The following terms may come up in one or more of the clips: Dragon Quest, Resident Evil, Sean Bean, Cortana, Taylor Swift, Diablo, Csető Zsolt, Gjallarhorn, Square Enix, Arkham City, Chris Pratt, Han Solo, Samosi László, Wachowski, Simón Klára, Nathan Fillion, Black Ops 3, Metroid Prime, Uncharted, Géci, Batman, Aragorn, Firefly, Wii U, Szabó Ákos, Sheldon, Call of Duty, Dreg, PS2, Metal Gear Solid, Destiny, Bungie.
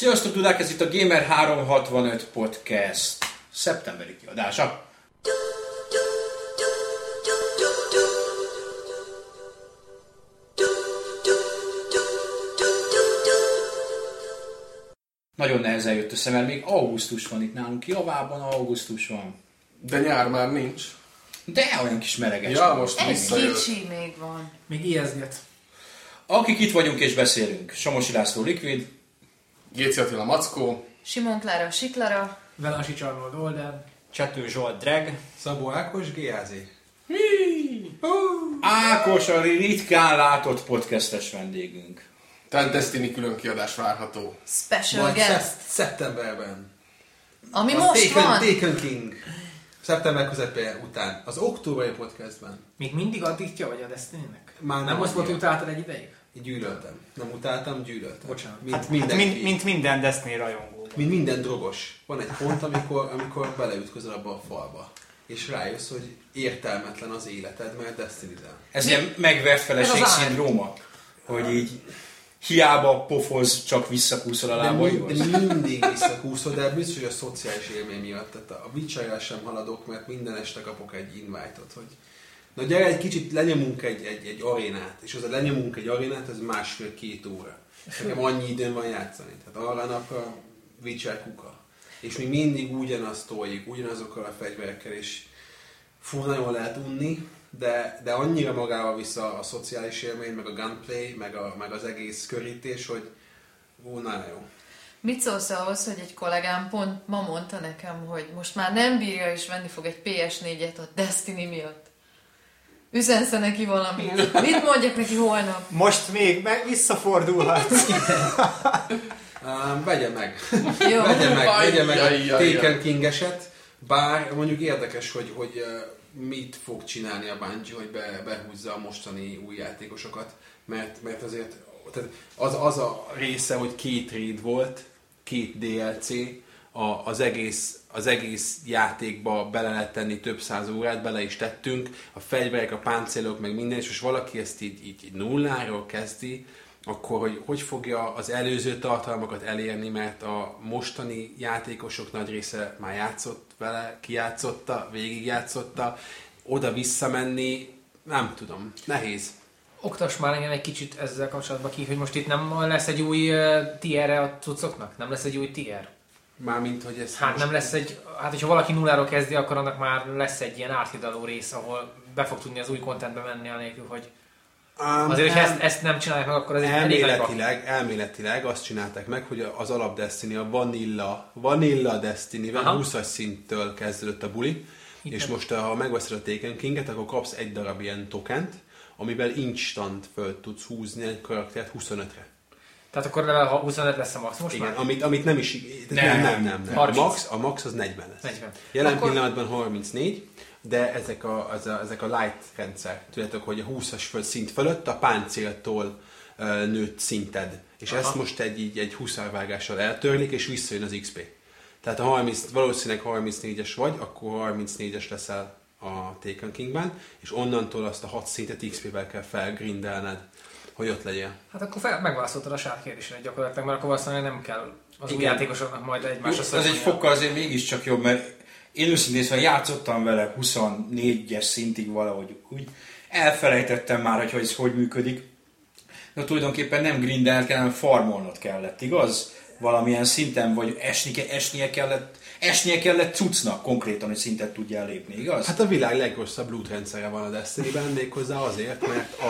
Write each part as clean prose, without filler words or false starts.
Sziasztok, tudák, ez itt a Gamer365 podcast szeptemberi kiadása. Nagyon nehezen jött össze, mert még augusztus van itt nálunk. Javában augusztus van. De nyár már nincs. De olyan kis meleges. Ja, most visszajött. Egy kicsi még van. Még ijeszget. Akik itt vagyunk és beszélünk. Samosi László Liquid. Géci Attila Mackó. Simón Klára Siklara. Velasi Csargold Olden. Csető Zsolt Dreg. Szabó Ákos Géci. Ákos a ritkán látott podcastes vendégünk. Tehát Destiny külön kiadás várható. Special majd guest. Szeptemberben. Ami az most van. Taken King. Szeptember közepe után. Az októberi podcastben. Még mindig addiktja vagy a Destiny-nek? Már nem azt volt, hogy utáltad egy ideig? Gyűlöltem. Nem utáltam, gyűlöltem. Bocsánat. Mint minden Destiny rajongó. Mint minden drogos. Van egy pont, amikor beleütközöl abba a falba. És rájössz, hogy értelmetlen az életed, mert Destiny-del. Ez ilyen megvert feleség-szindróma. Hogy így... Hiába pofoz, csak visszakúszol a lábaidhoz. De mindig visszakúszol, de biztos, hogy a szociális élmény miatt. Tehát a Witcherrel sem haladok, mert minden este kapok egy invite-ot, hogy na gyere egy kicsit, lenyomunk egy arénát. És az a lenyomunk egy arénát, az másfél-két óra. Nekem annyi időm van játszani. Tehát arra nap a Witcher kuka. És mi mindig ugyanazt toljuk, ugyanazokkal a fegyverekkel, és fú, nagyon lehet unni. De annyira magával vissza a szociális élmény, meg a gunplay, meg az egész körítés, hogy na jó. Mit szólsz ahhoz, hogy egy kollégám pont ma mondta nekem, hogy most már nem bírja és venni fog egy PS4-et a Destiny miatt? Üzensz neki valamit? Mit mondjak neki holnap? Most még visszafordulhatsz. Vegye meg. Jó. Vegye meg a Taken King eset. Bár mondjuk érdekes, hogy mit fog csinálni a Bungie, hogy behúzza a mostani új játékosokat, mert azért tehát az a része, hogy 2 raid volt, 2 DLC, az egész játékba bele lehet tenni több száz órát, bele is tettünk, a fegyverek, a páncélok, meg minden, és most valaki ezt így nulláról kezdi, akkor hogy fogja az előző tartalmakat elérni, mert a mostani játékosok nagy része már játszott vele, kijátszotta, végigjátszotta, oda visszamenni, nem tudom, nehéz. Oktass már engem egy kicsit ezzel kapcsolatban ki, hogy most itt nem lesz egy új tier-re a cuccoknak? Nem lesz egy új tier? Mármint, hogy ez... Hát nem lesz egy... Hát, hogyha valaki nulláról kezdi, akkor annak már lesz egy ilyen áthidaló rész, ahol be fog tudni az új contentbe menni, anélkül, hogy... Azért, hogy ezt nem csinálják meg, akkor azért elméletileg azt csinálták meg, hogy az alap Destiny, a Vanilla Destiny-ben 20-as szinttől kezdődött a buli, itt és most ha megveszed a Taken King-et, akkor kapsz egy darab ilyen tokent, amivel instant föl tudsz húzni egy karaktert 25-re. Tehát akkor level 25 lesz a max most igen, már? Amit nem is... Nem. A max az 40 lesz. 40. Jelen akkor... pillanatban 34. De ezek a light rendszer, tudjátok, hogy a 20-as szint fölött a páncéltól nőtt szinted. És Ezt most egy huszárvágással eltörlik, és visszajön az XP. Tehát valószínűleg 34-es vagy, akkor 34-es leszel a Taken Kingben, és onnantól azt a 6 szintet XP-vel kell felgrindelned, hogy ott legyél. Hát akkor megválaszoltad a sárkérdésre gyakorlatilag, mert akkor valószínűleg nem kell az új játékosoknak majd egymásra szakadni. Ez egy fokkal azért mégiscsak jobb, mert én őszintén szóval játszottam vele 24-es szintig valahogy úgy, elfelejtettem már, hogy ez hogy működik. De tulajdonképpen nem grindelned kell, hanem farmolnod kellett, igaz? Valamilyen szinten, vagy esnie kellett cuccnak konkrétan, hogy szintet tudjál lépni, igaz? Hát a világ legrosszabb loot rendszere van a Destiny-ben, méghozzá azért, mert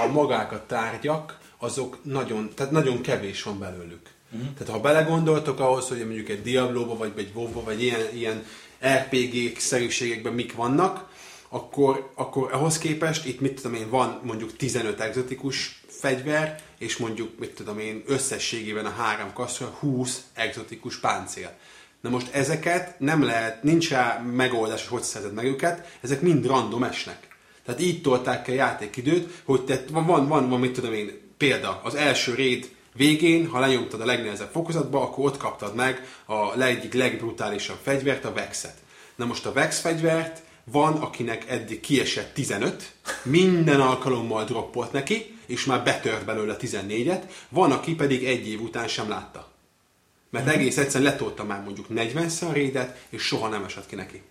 a tárgyak, azok nagyon kevés van belőlük. Mm-hmm. Tehát ha belegondoltok ahhoz, hogy mondjuk egy Diablo-ba, vagy egy WoW-ba, vagy ilyen RPG-szerűségekben mik vannak, akkor ahhoz képest itt mit tudom én, van mondjuk 15 egzotikus fegyver, és mondjuk mit tudom én, összességében a 3 kasztra 20 egzotikus páncél. Na most ezeket nem lehet, nincs rá megoldás, hogy szerzed meg őket, ezek mind random esnek. Tehát így tolták ki a játékidőt, hogy te van mit tudom én, példa, az első raid végén, ha lenyomtad a legnehezebb fokozatba, akkor ott kaptad meg a egyik legbrutálisabb fegyvert, a Vexet. Na most a Vex fegyvert van, akinek eddig kiesett 15, minden alkalommal droppolt neki, és már betört belőle 14-et, van, aki pedig 1 év után sem látta. Mert egész egyszerűen letoltam már mondjuk 40-szer a raidet, és soha nem esett ki neki.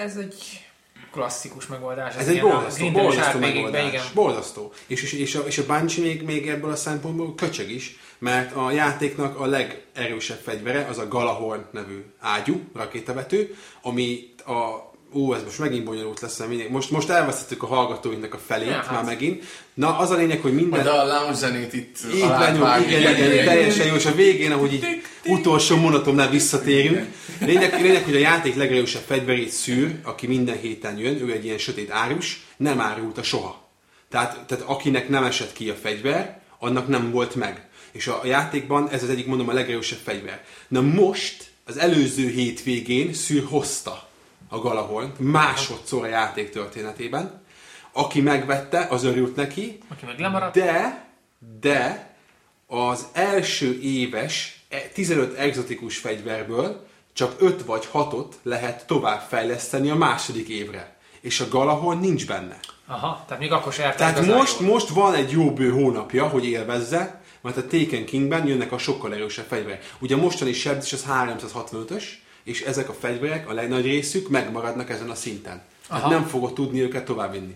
Ez egy klasszikus megoldás. Ez egy borzasztó megoldás. Igen. Borzasztó. És a Bungie még ebből a szempontból köcsög is, mert a játéknak a legerősebb fegyvere az a Gjallarhorn nevű ágyú, rakétavető, ami a... ez most megint bonyolult lesz, most elvesztettük a hallgatóinknak a felét, ja, már megint. Na, az a lényeg, hogy minden... De a lounge zenét itt alátvágjuk. Igen, teljesen jó, és a végén, ahogy így utolsó monotomnál visszatérünk. Lényeg, hogy a játék legerősebb fegyverét Szűr, aki minden héten jön, ő egy ilyen sötét árus, nem árulta soha. Tehát akinek nem esett ki a fegyver, annak nem volt meg. És a játékban ez az egyik, mondom, a legerősebb fegyver. Na most, az előző hétvégén Szűr hozta a Gjallarhornt, másodszor a játék történetében. Aki megvette, az örült neki, de az első éves 15 egzotikus fegyverből csak 5 vagy 6-ot lehet továbbfejleszteni a második évre. És a Gjallarhorn nincs benne. Aha, tehát még akkor sem. Tehát most van egy jó bő hónapja, hogy élvezze, mert a Taken Kingben jönnek a sokkal erősebb fegyverek. Ugye mostani sebzés az 365-ös, és ezek a fegyverek, a legnagy részük megmaradnak ezen a szinten. Hát nem fogod tudni őket továbbvinni.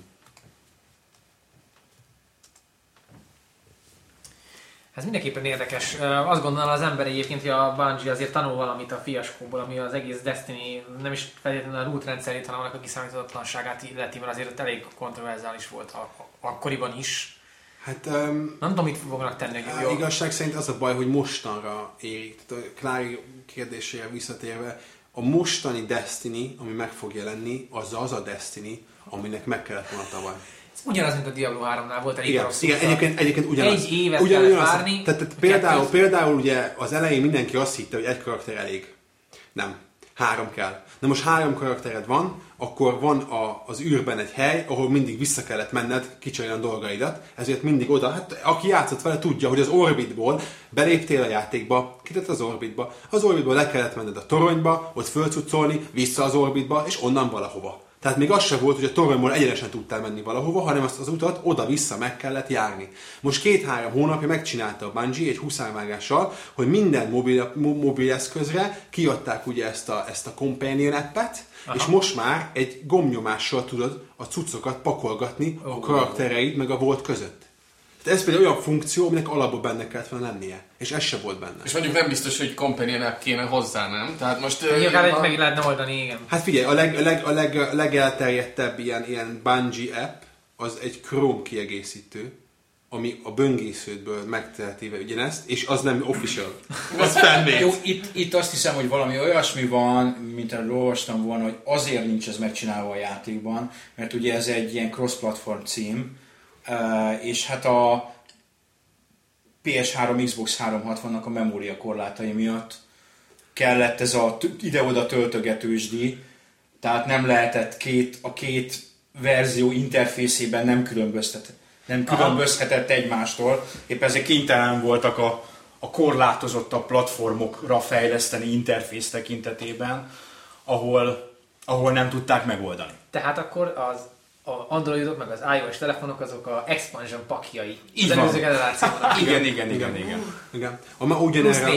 Ez mindenképpen érdekes. Azt gondolná az ember egyébként, hogy a Bungie azért tanul valamit a fiaskóból, ami az egész Destiny, nem is feltétlenül a root rendszerét, hanem annak a kiszámíthatatlanságát illeti, mert azért elég kontroverzális volt akkoriban is. Hát, nem tudom, mit fognak tenni. Igazság szerint az a baj, hogy mostanra érik. Klári kérdésére visszatérve, a mostani Destiny, ami meg fog jelenni, az a Destiny, aminek meg kellett volna tavaly. Ez ugyanaz, mint a Diablo 3-nál volt elég rosszul. Igen, egyébként ugyanaz. Egy évet kellett várni. Tehát például ugye az elején mindenki azt hitte, hogy egy karakter elég. Nem. 3 kell. Na most 3 karaktered van, akkor van az űrben egy hely, ahol mindig vissza kellett menned, kicserélni a dolgaidat, ezért mindig oda, hát aki játszott vele tudja, hogy az orbitból beléptél a játékba, kitett az orbitból le kellett menned a toronyba, ott fölcucolni, vissza az orbitba, és onnan valahova. Tehát még az sem volt, hogy a toronyból egyenesen tudtál menni valahova, hanem azt az utat oda-vissza meg kellett járni. Most 2-3 hónapja megcsinálta a Bungie egy huszárvágással, hogy minden mobil eszközre kiadták ugye ezt a companion appet, és most már egy gombnyomással tudod a cuccokat pakolgatni a karaktereid meg a volt között. Tehát ez például olyan funkció, aminek alapból benne kellett volna lennie. És ez se volt benne. És mondjuk nem biztos, hogy companion app kéne hozzá, nem? Tehát most... Akár meg lehetne oldani, igen. Hát figyelj, a legelterjedtebb ilyen Bungie app, az egy Chrome kiegészítő, ami a böngésződből megtehetéve ugyanezt, és az nem official. Az felmét. Jó, itt azt hiszem, hogy valami olyasmi van, mint erről olvastam volna, hogy azért nincs ez megcsinálva a játékban, mert ugye ez egy ilyen cross-platform cím, és hát a PS3, Xbox 360-nak a memória korlátai miatt kellett ez a ide-oda töltögetősdi, tehát nem lehetett a két verzió interfészében nem különbözhetett egymástól, épp ezért kénytelen voltak a korlátozottabb platformokra fejleszteni interfész tekintetében, ahol nem tudták megoldani. Tehát akkor az Androidok meg az iOS telefonok azok a expansion pakjai. Így az előző generációnak. Igen.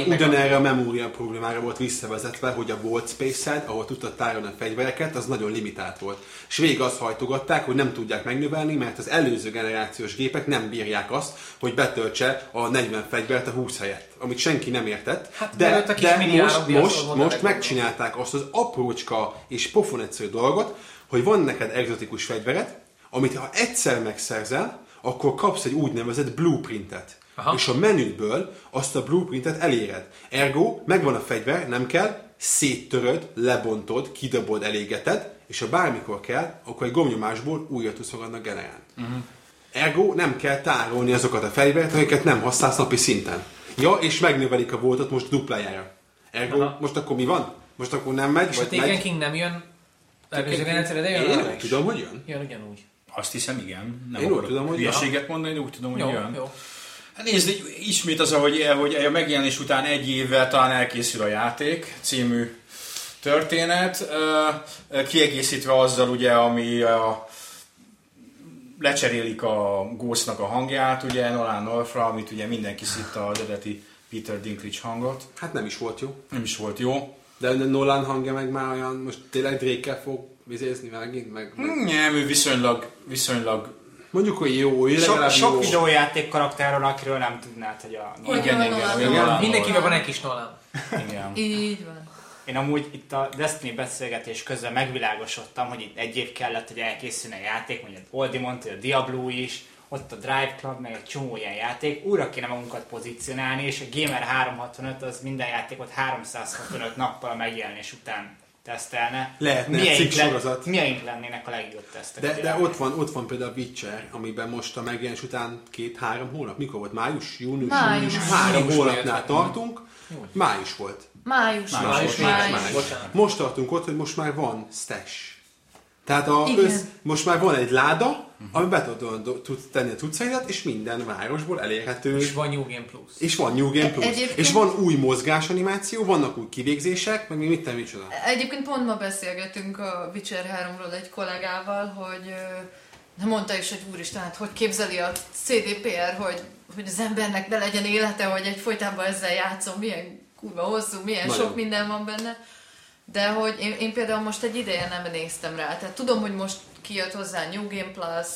Ugyanerre a memória problémára volt visszavezetve, hogy a Vault Space-ed, ahol tudtad tárolni a fegyvereket, az nagyon limitált volt. És végig azt hajtogatták, hogy nem tudják megnövelni, mert az előző generációs gépek nem bírják azt, hogy betöltse a 40 fegyvert a 20 helyett, amit senki nem értett. Hát, de most megcsinálták azt az aprócska és pofon egyszerű dolgot, hogy van neked egzotikus fegyvered, amit ha egyszer megszerzel, akkor kapsz egy úgynevezett blueprintet. Aha. És a menüből azt a blueprintet eléred. Ergo, megvan a fegyver, nem kell, széttöröd, lebontod, kidobod, elégeted, és ha bármikor kell, akkor egy gombnyomásból újra tudsz magadnak generálni. Uh-huh. Ergo, nem kell tárolni azokat a fegyvert, amiket nem használsz napi szinten. Ja, és megnövelik a voltat most duplájára. Ergo, aha, most akkor mi van? Most akkor nem megy, és vagy megy? És a Taken King nem jön... Én tudom, hogy jön. Jön ugyanúgy. Azt hiszem, igen. Nem akarok hülyeséget mondani, úgy tudom, hogy jön. Jó. Hát nézd, ismét az, hogy a megjelenés után egy évvel talán elkészül a játék című történet, kiegészítve azzal ugye, ami lecserélik a Ghost-nak a hangját, ugye Nolan Northra, amit ugye mindenki szitta az eredeti Peter Dinklage hangot. Hát nem is volt jó. Nem is volt jó. De Nolan hangja meg már olyan, most tényleg Drake-kel fog vizézni megint? Nem, ő viszonylag... Mondjuk, hogy jó, ő sok videójáték karakterről, akiről nem tudnád, hogy a Nolan. Igen. Mindenkiben van egy kis Nolan. Igen. Így van. Én amúgy itt a Destiny beszélgetés közben megvilágosodtam, hogy itt egy év kellett, hogy elkészüljön a játék, mondjuk Oldi mondta, hogy a Diablo is, ott a Drive Club, meg egy csomó ilyen játék. Újra kéne magunkat pozícionálni, és a Gamer365 az minden játékot 365 nappal a megjelenés után tesztelne. Lehetne cikksorozat. Milyeink lennének a legjobb tesztek? De ott van például a Witcher, amiben most a megjelenés után 2-3 hónap. Mikor volt? Május? Június? 3 hónapnál tartunk. Május volt. Most tartunk ott, hogy most már van stash. Tehát most már van egy láda, ami be tud tenni a cuccaidat, és minden városból elérhető. És van New Game Plus. És van új mozgásanimáció, vannak új kivégzések, meg mit tenni, micsoda. Egyébként pont ma beszélgetünk a Witcher 3-ról egy kollégával, hogy mondta is, hogy úristen, hát hogy képzeli a CDPR, hogy az embernek be legyen élete, hogy egyfolytában ezzel játszom, milyen kurva hosszú, milyen nagyon sok minden van benne. De hogy én például most egy ideje nem néztem rá, tehát tudom, hogy most kijött hozzá New Game Plus,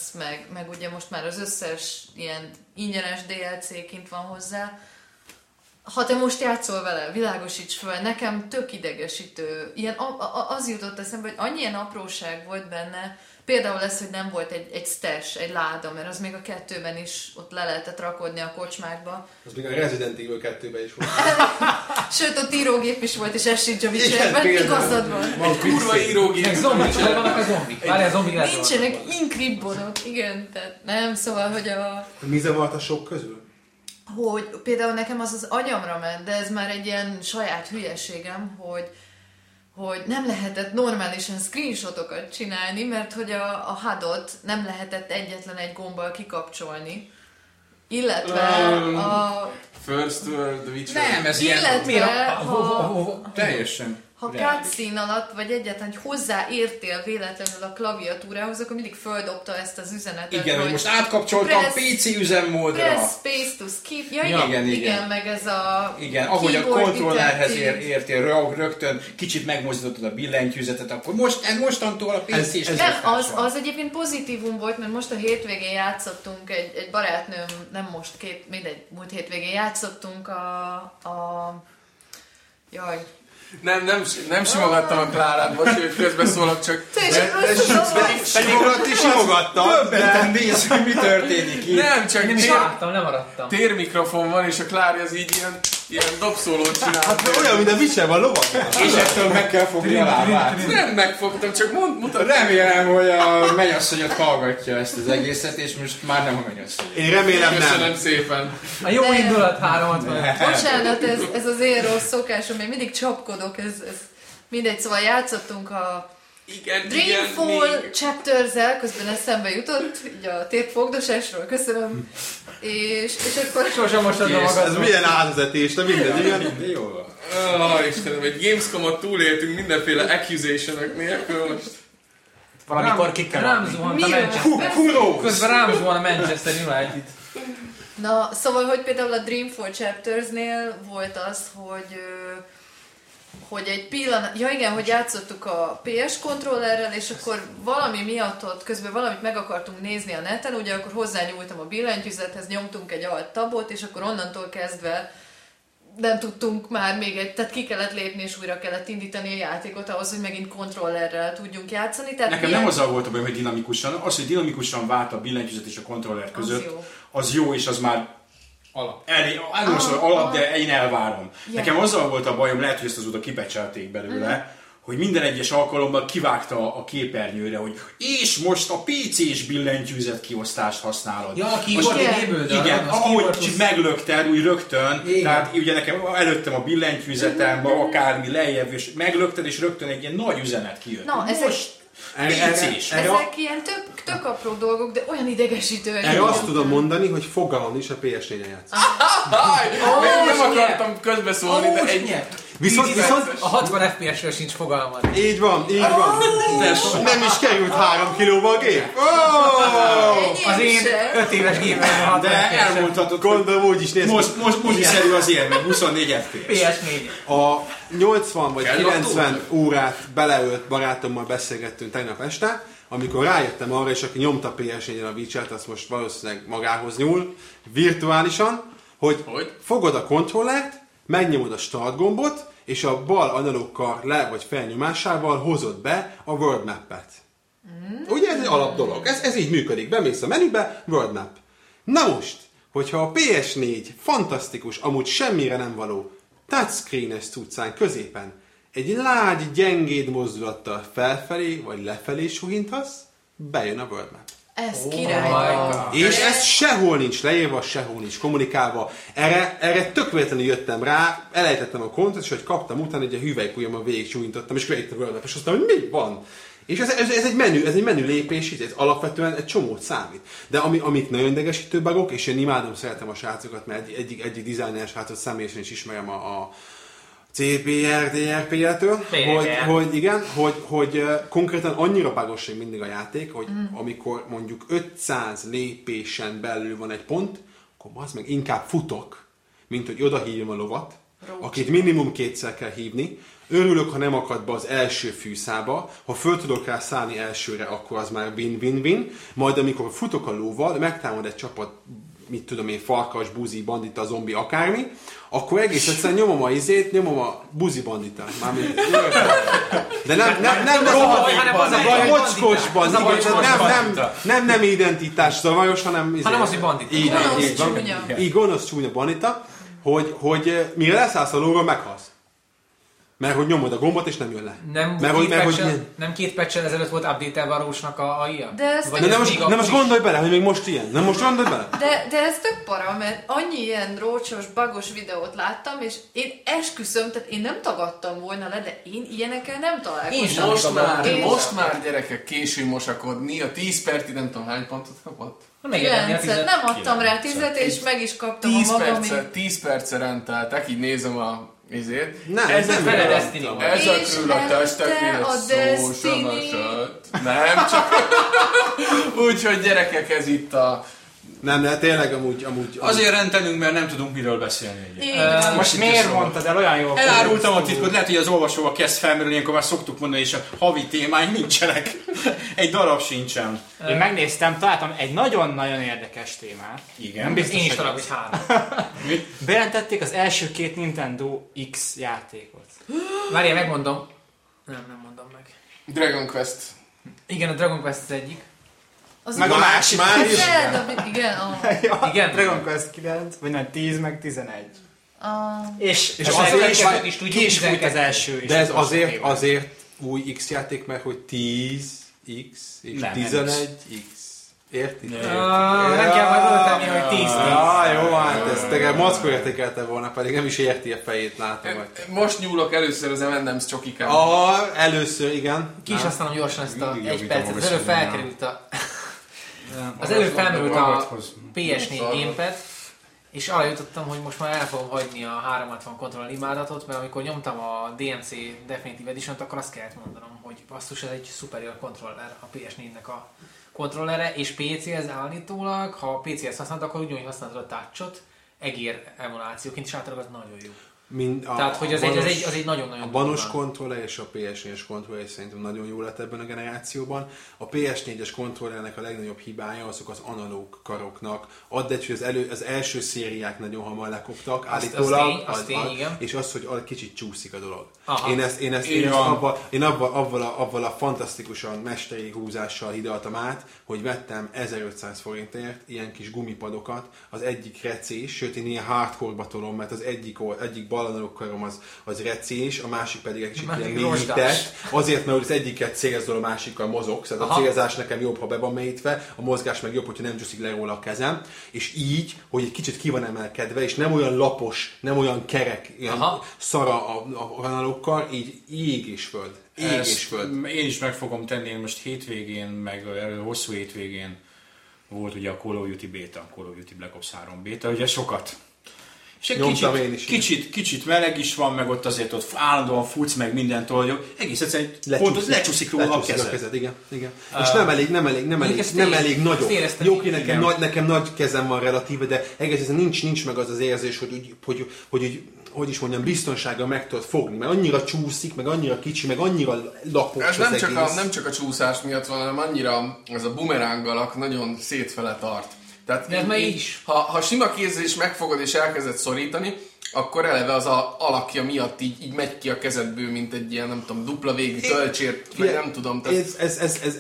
meg ugye most már az összes ilyen ingyenes DLC kint van hozzá. Ha te most játszol vele, világosíts fel, nekem tök idegesítő. Ilyen, az jutott eszembe, hogy annyi ilyen apróság volt benne, például ez, hogy nem volt egy stash, egy láda, mert az még a 2-ben is ott le lehetett rakodni a kocsmákba. Az még a Resident Evil 2-ben is volt. Sőt, ott írógép is volt, és ez sincs a Witcherben, igazad van. A kurva írógép. Zombik, de vannak a zombik. Várjál, zombik lehet. Nincsenek inkribborok, igen, tehát nem, szóval, hogy a... Mi zavart a sok közül? Hogy például nekem az agyamra ment, de ez már egy ilyen saját hülyeségem, hogy nem lehetett normálisan screenshotokat csinálni, mert hogy a HUD-ot nem lehetett egyetlen egy gombbal kikapcsolni. Illetve a... First World Witcher. Nem, ez illetve ilyen... Teljesen. Ha cutscene alatt, vagy egyáltalán, hogy hozzáértél véletlenül a klaviatúrához, akkor mindig földobta ezt az üzenetet. Igen, hogy most átkapcsoltam PC üzemmódra. Press space to skip. Ja, igen, meg ez a... Igen, ahogy a kontrollerhez értél rögtön, kicsit megmozdítottad a billentyűzetet, akkor mostantól a PC is... Az egyébként pozitívum volt, mert most a hétvégén játszottunk, egy barátnőm, nem most, múlt hétvégén játszottunk a... Jaj... Nem simogattam a Klárát, most hogy közbeszólok, csak... Simogattam, többet néz, hogy mi történik itt. Nem, csak nem térmikrofon van, és a Klári az így ilyen dobszólót csinál. Hát olyan, mint a Witcher van lovaknál. És ettől meg kell fogni a lábát. Nem megfogtam, csak mutatni. Remélem, hogy a mennyasszonyot hallgatja ezt az egészet, és most már nem a mennyasszony. Én remélem nem. Köszönöm szépen. A jó indulat 360. Bocsánat, ez az én rossz szokásom, én mindig csapkodok, ez mindegy. Szóval játszottunk a Dreamfall Chapters-el, közben eszembe jutott, így a tépfogdosásról, köszönöm. És akkor... Sosem most adom magad. Ez milyen átvezetés, de mindegy, igen? Jól van. Istenem, egy Gamescom-ot túléltünk mindenféle accusation-ök nélkül most. Valamikor ki kell adni. Közben rám zuhan a Manchester United. Na, szóval, hogy például a Dreamfall Chapters-nél volt az, hogy egy pillanat... Ja igen, hogy játszottuk a PS kontrollerrel, és akkor valami miatt ott közben valamit meg akartunk nézni a neten, ugye akkor hozzányúltam a billentyűzethez, nyomtunk egy alt tabot, és akkor onnantól kezdve nem tudtunk már még tehát ki kellett lépni, és újra kellett indítani a játékot ahhoz, hogy megint kontrollerrel tudjunk játszani. Tehát nekem nem azzal volt a baj, hogy dinamikusan, az, hogy dinamikusan vált a billentyűzet és a kontroller között, az jó és az már... Alap, de én elvárom. Yeah. Nekem azzal volt a bajom, lehet, hogy ezt azóta kipecselték belőle, hogy minden egyes alkalommal kivágta a képernyőre, hogy és most a PC-s billentyűzet kiosztást használod. Ja, igen, ahogy meglökted, úgy rögtön, igen. Tehát ugye nekem előttem a billentyűzetembe, akármi lejjebb, és meglökted, és rögtön egy ilyen nagy üzenet kijött. Na, ezek ilyen tök apró dolgok, de olyan idegesítőek. Erre azt tudom mondani, hogy fogalom is a PS4-en játszom. Nem akartam közbeszólni, de egy... Viszont a 60 FPS-ről sincs fogalmad. Így van. Nem is került 3 kilóba a gép. Az én 5 éves gépem 60 FPS-re. De elmúltatott. Gondolom úgy is néz. Most úgy is szerű az ilyen, meg 24 FPS. PS4. A 80 vagy 90 órát beleölt barátommal beszélgettünk tegnap este, amikor rájöttem arra, és aki nyomta PS4-en a Witchert, azt most valószínűleg magához nyúl, virtuálisan, hogy fogod a kontrollert, megnyomod a start gombot, és a bal analókkal le vagy felnyomásával hozod be a world map-et. Ugye ez egy alap dolog, ez így működik, bemész a menübe, world map. Na most, hogyha a PS4 fantasztikus, amúgy semmire nem való touchscreen-es cuccán középen egy lágy, gyengéd mozdulattal felfelé vagy lefelé suhintasz, bejön a world map. Ez király. És ez sehol nincs leírva, sehol nincs kommunikálva. Erre tök véletlenül jöttem rá, elejtettem a kontot, és hogy kaptam utána, hogy a hüvelykujjammal végig súlyintottam, és végig a world map, és azt mondtam, hogy mi van? És ez egy menü lépés, ez alapvetően egy csomót számít. De amik nagyon idegesítő bugok, és én imádom, szeretem a srácokat, mert egyik designer srácot személyesen is ismerem a CPR-DRP-től, hogy konkrétan annyira bugos mindig a játék, hogy amikor mondjuk 500 lépésen belül van egy pont, akkor az meg inkább futok, mint hogy odahívjam a lovat, akit minimum kétszer kell hívni. Örülök, ha nem akad be az első fűszába, ha föl tudok rá szállni elsőre, akkor az már win-win-win, majd amikor futok a lóval, megtámad egy csapat, mit tudom én, farkas, buzi, bandita, zombi, akármi, akkor egész egyszerűen nyomom a buzi banditát. De nem az a baj, hanem az a baj, mocskos bandita. Nem identitás zavajos, hanem az, hogy bandita. Így gonosz csúnya bandita, hogy mire leszállsz a lóról, meghalsz. Mert hogy nyomod a gombot és nem jön le. Nem két patchen ezelőtt volt update-elve a Rósnak a ilyen? Nem most gondolj bele, hogy még most ilyen. Nem most gondolj bele. De ez tök para, mert annyi ilyen rócsos, bagos videót láttam, és én esküszöm, tehát én nem tagadtam volna le, de én ilyenekkel nem találkoztam. És most már gyerekek késő mosakodni, a 10 percig nem tudom hány pontot kapott. 9-et, nem adtam rá 10-et, és meg is kaptam a magamit. 10 percen rendeltek, így nézem a... Nem, ez nem a Destiny. Ez a kül a testeknél szó sem esett. Nem, csak úgyhogy gyerekek, ez itt a... Nem, de tényleg amúgy... Azért rendelünk, mert nem tudunk miről beszélni. Most miért mondtad el olyan jól? Elárultam a titkot, lehet, hogy az olvasóval kezd felmerülni, ilyenkor már szoktuk mondani, és a havi témáink nincsenek. Egy darab sincsen. Én megnéztem, találtam egy nagyon-nagyon érdekes témát. Igen. Én is találok, hogy 3. Bejelentették az első 2 Nintendo X játékot. Várjál, megmondom. Nem mondom meg. Dragon Quest. Igen, a Dragon Quest az egyik. Meg a másik már is. Igen, Dragon Quest 9, vagy nem, 10 meg 11. És azért is tudjuk az első is. De ez azért új X játék, mert hogy 10X és 11X. Értik? Nem kell majd oda tenni, hogy 10-10. Jó, hát ezt tegnap mackó értékelte volna, pedig nem is érti a fejét, látom. Most nyúlok először az M&M's csokikába. Először, igen. Ki is használom gyorsan ezt a 1 percet. Az előbb felkerült a... Az előbb felmerült a PS4 gamepad, és arra jutottam, hogy most már el fogom hagyni a 360 kontroll imádatot, mert amikor nyomtam a DMC Definitive Edition-t, akkor azt kellett mondanom, hogy basszus, ez egy superior kontroller a PS4-nek a kontrollere, és PC-hez állítólag, ha PC-hez használod, akkor ugyanúgy használod a touch-ot, egér emulációként, és általában az nagyon jó. Tehát, hogy az egy nagyon-nagyon... A banos kontroller és a PS4-es kontroller szerintem nagyon jó lett ebben a generációban. A PS4-es kontrollernek a legnagyobb hibája azok az analóg karoknak. Add egy, hogy az első szériák nagyon hamar lekoptak, állítólag, és az, hogy kicsit csúszik a dolog. Aha. Én abban a fantasztikusan mesteri húzással hidaltam át, hogy vettem 1500 forintért ilyen kis gumipadokat, az egyik recés, sőt én ilyen hardcore-ba tolom, mert az egyik bal analóg karom az recés, a másik pedig egy kicsit ilyen mélyített. Azért, mert az egyiket célzol, a másikkal mozogsz. Tehát a célzás nekem jobb, ha be van mélyítve, a mozgás meg jobb, hogyha nem csúszik le róla a kezem. És így, hogy egy kicsit ki van emelkedve, és nem olyan lapos, nem olyan kerek, ilyen szara a analókkal, így ég és föld. Én is meg fogom tenni, én most hétvégén, meg hosszú hétvégén volt ugye a Call of Duty Black Ops 3 beta, ugye sokat. És egy kicsit meleg is van, meg ott azért ott állandóan futsz, meg mindentől vagyok. Egész egyszerűen lecsúszik róla a kezed. Igen, igen. És nem elég nagyobb. Jó, nekem nagy kezem van relatíve, de egész egyszerűen nincs meg az az érzés, hogy biztonsággal meg tudod fogni, mert annyira csúszik, meg annyira kicsi, meg annyira lapos ez az egész. Nem csak a csúszás miatt van, hanem annyira ez a bumeráng alak nagyon szétfele tart. Tehát ha sima kézzel is megfogod és elkezded szorítani, akkor eleve az a alakja miatt így megy ki a kezedből, mint egy ilyen, nem tudom, dupla végű tölcsért, vagy nem tudom. Tehát...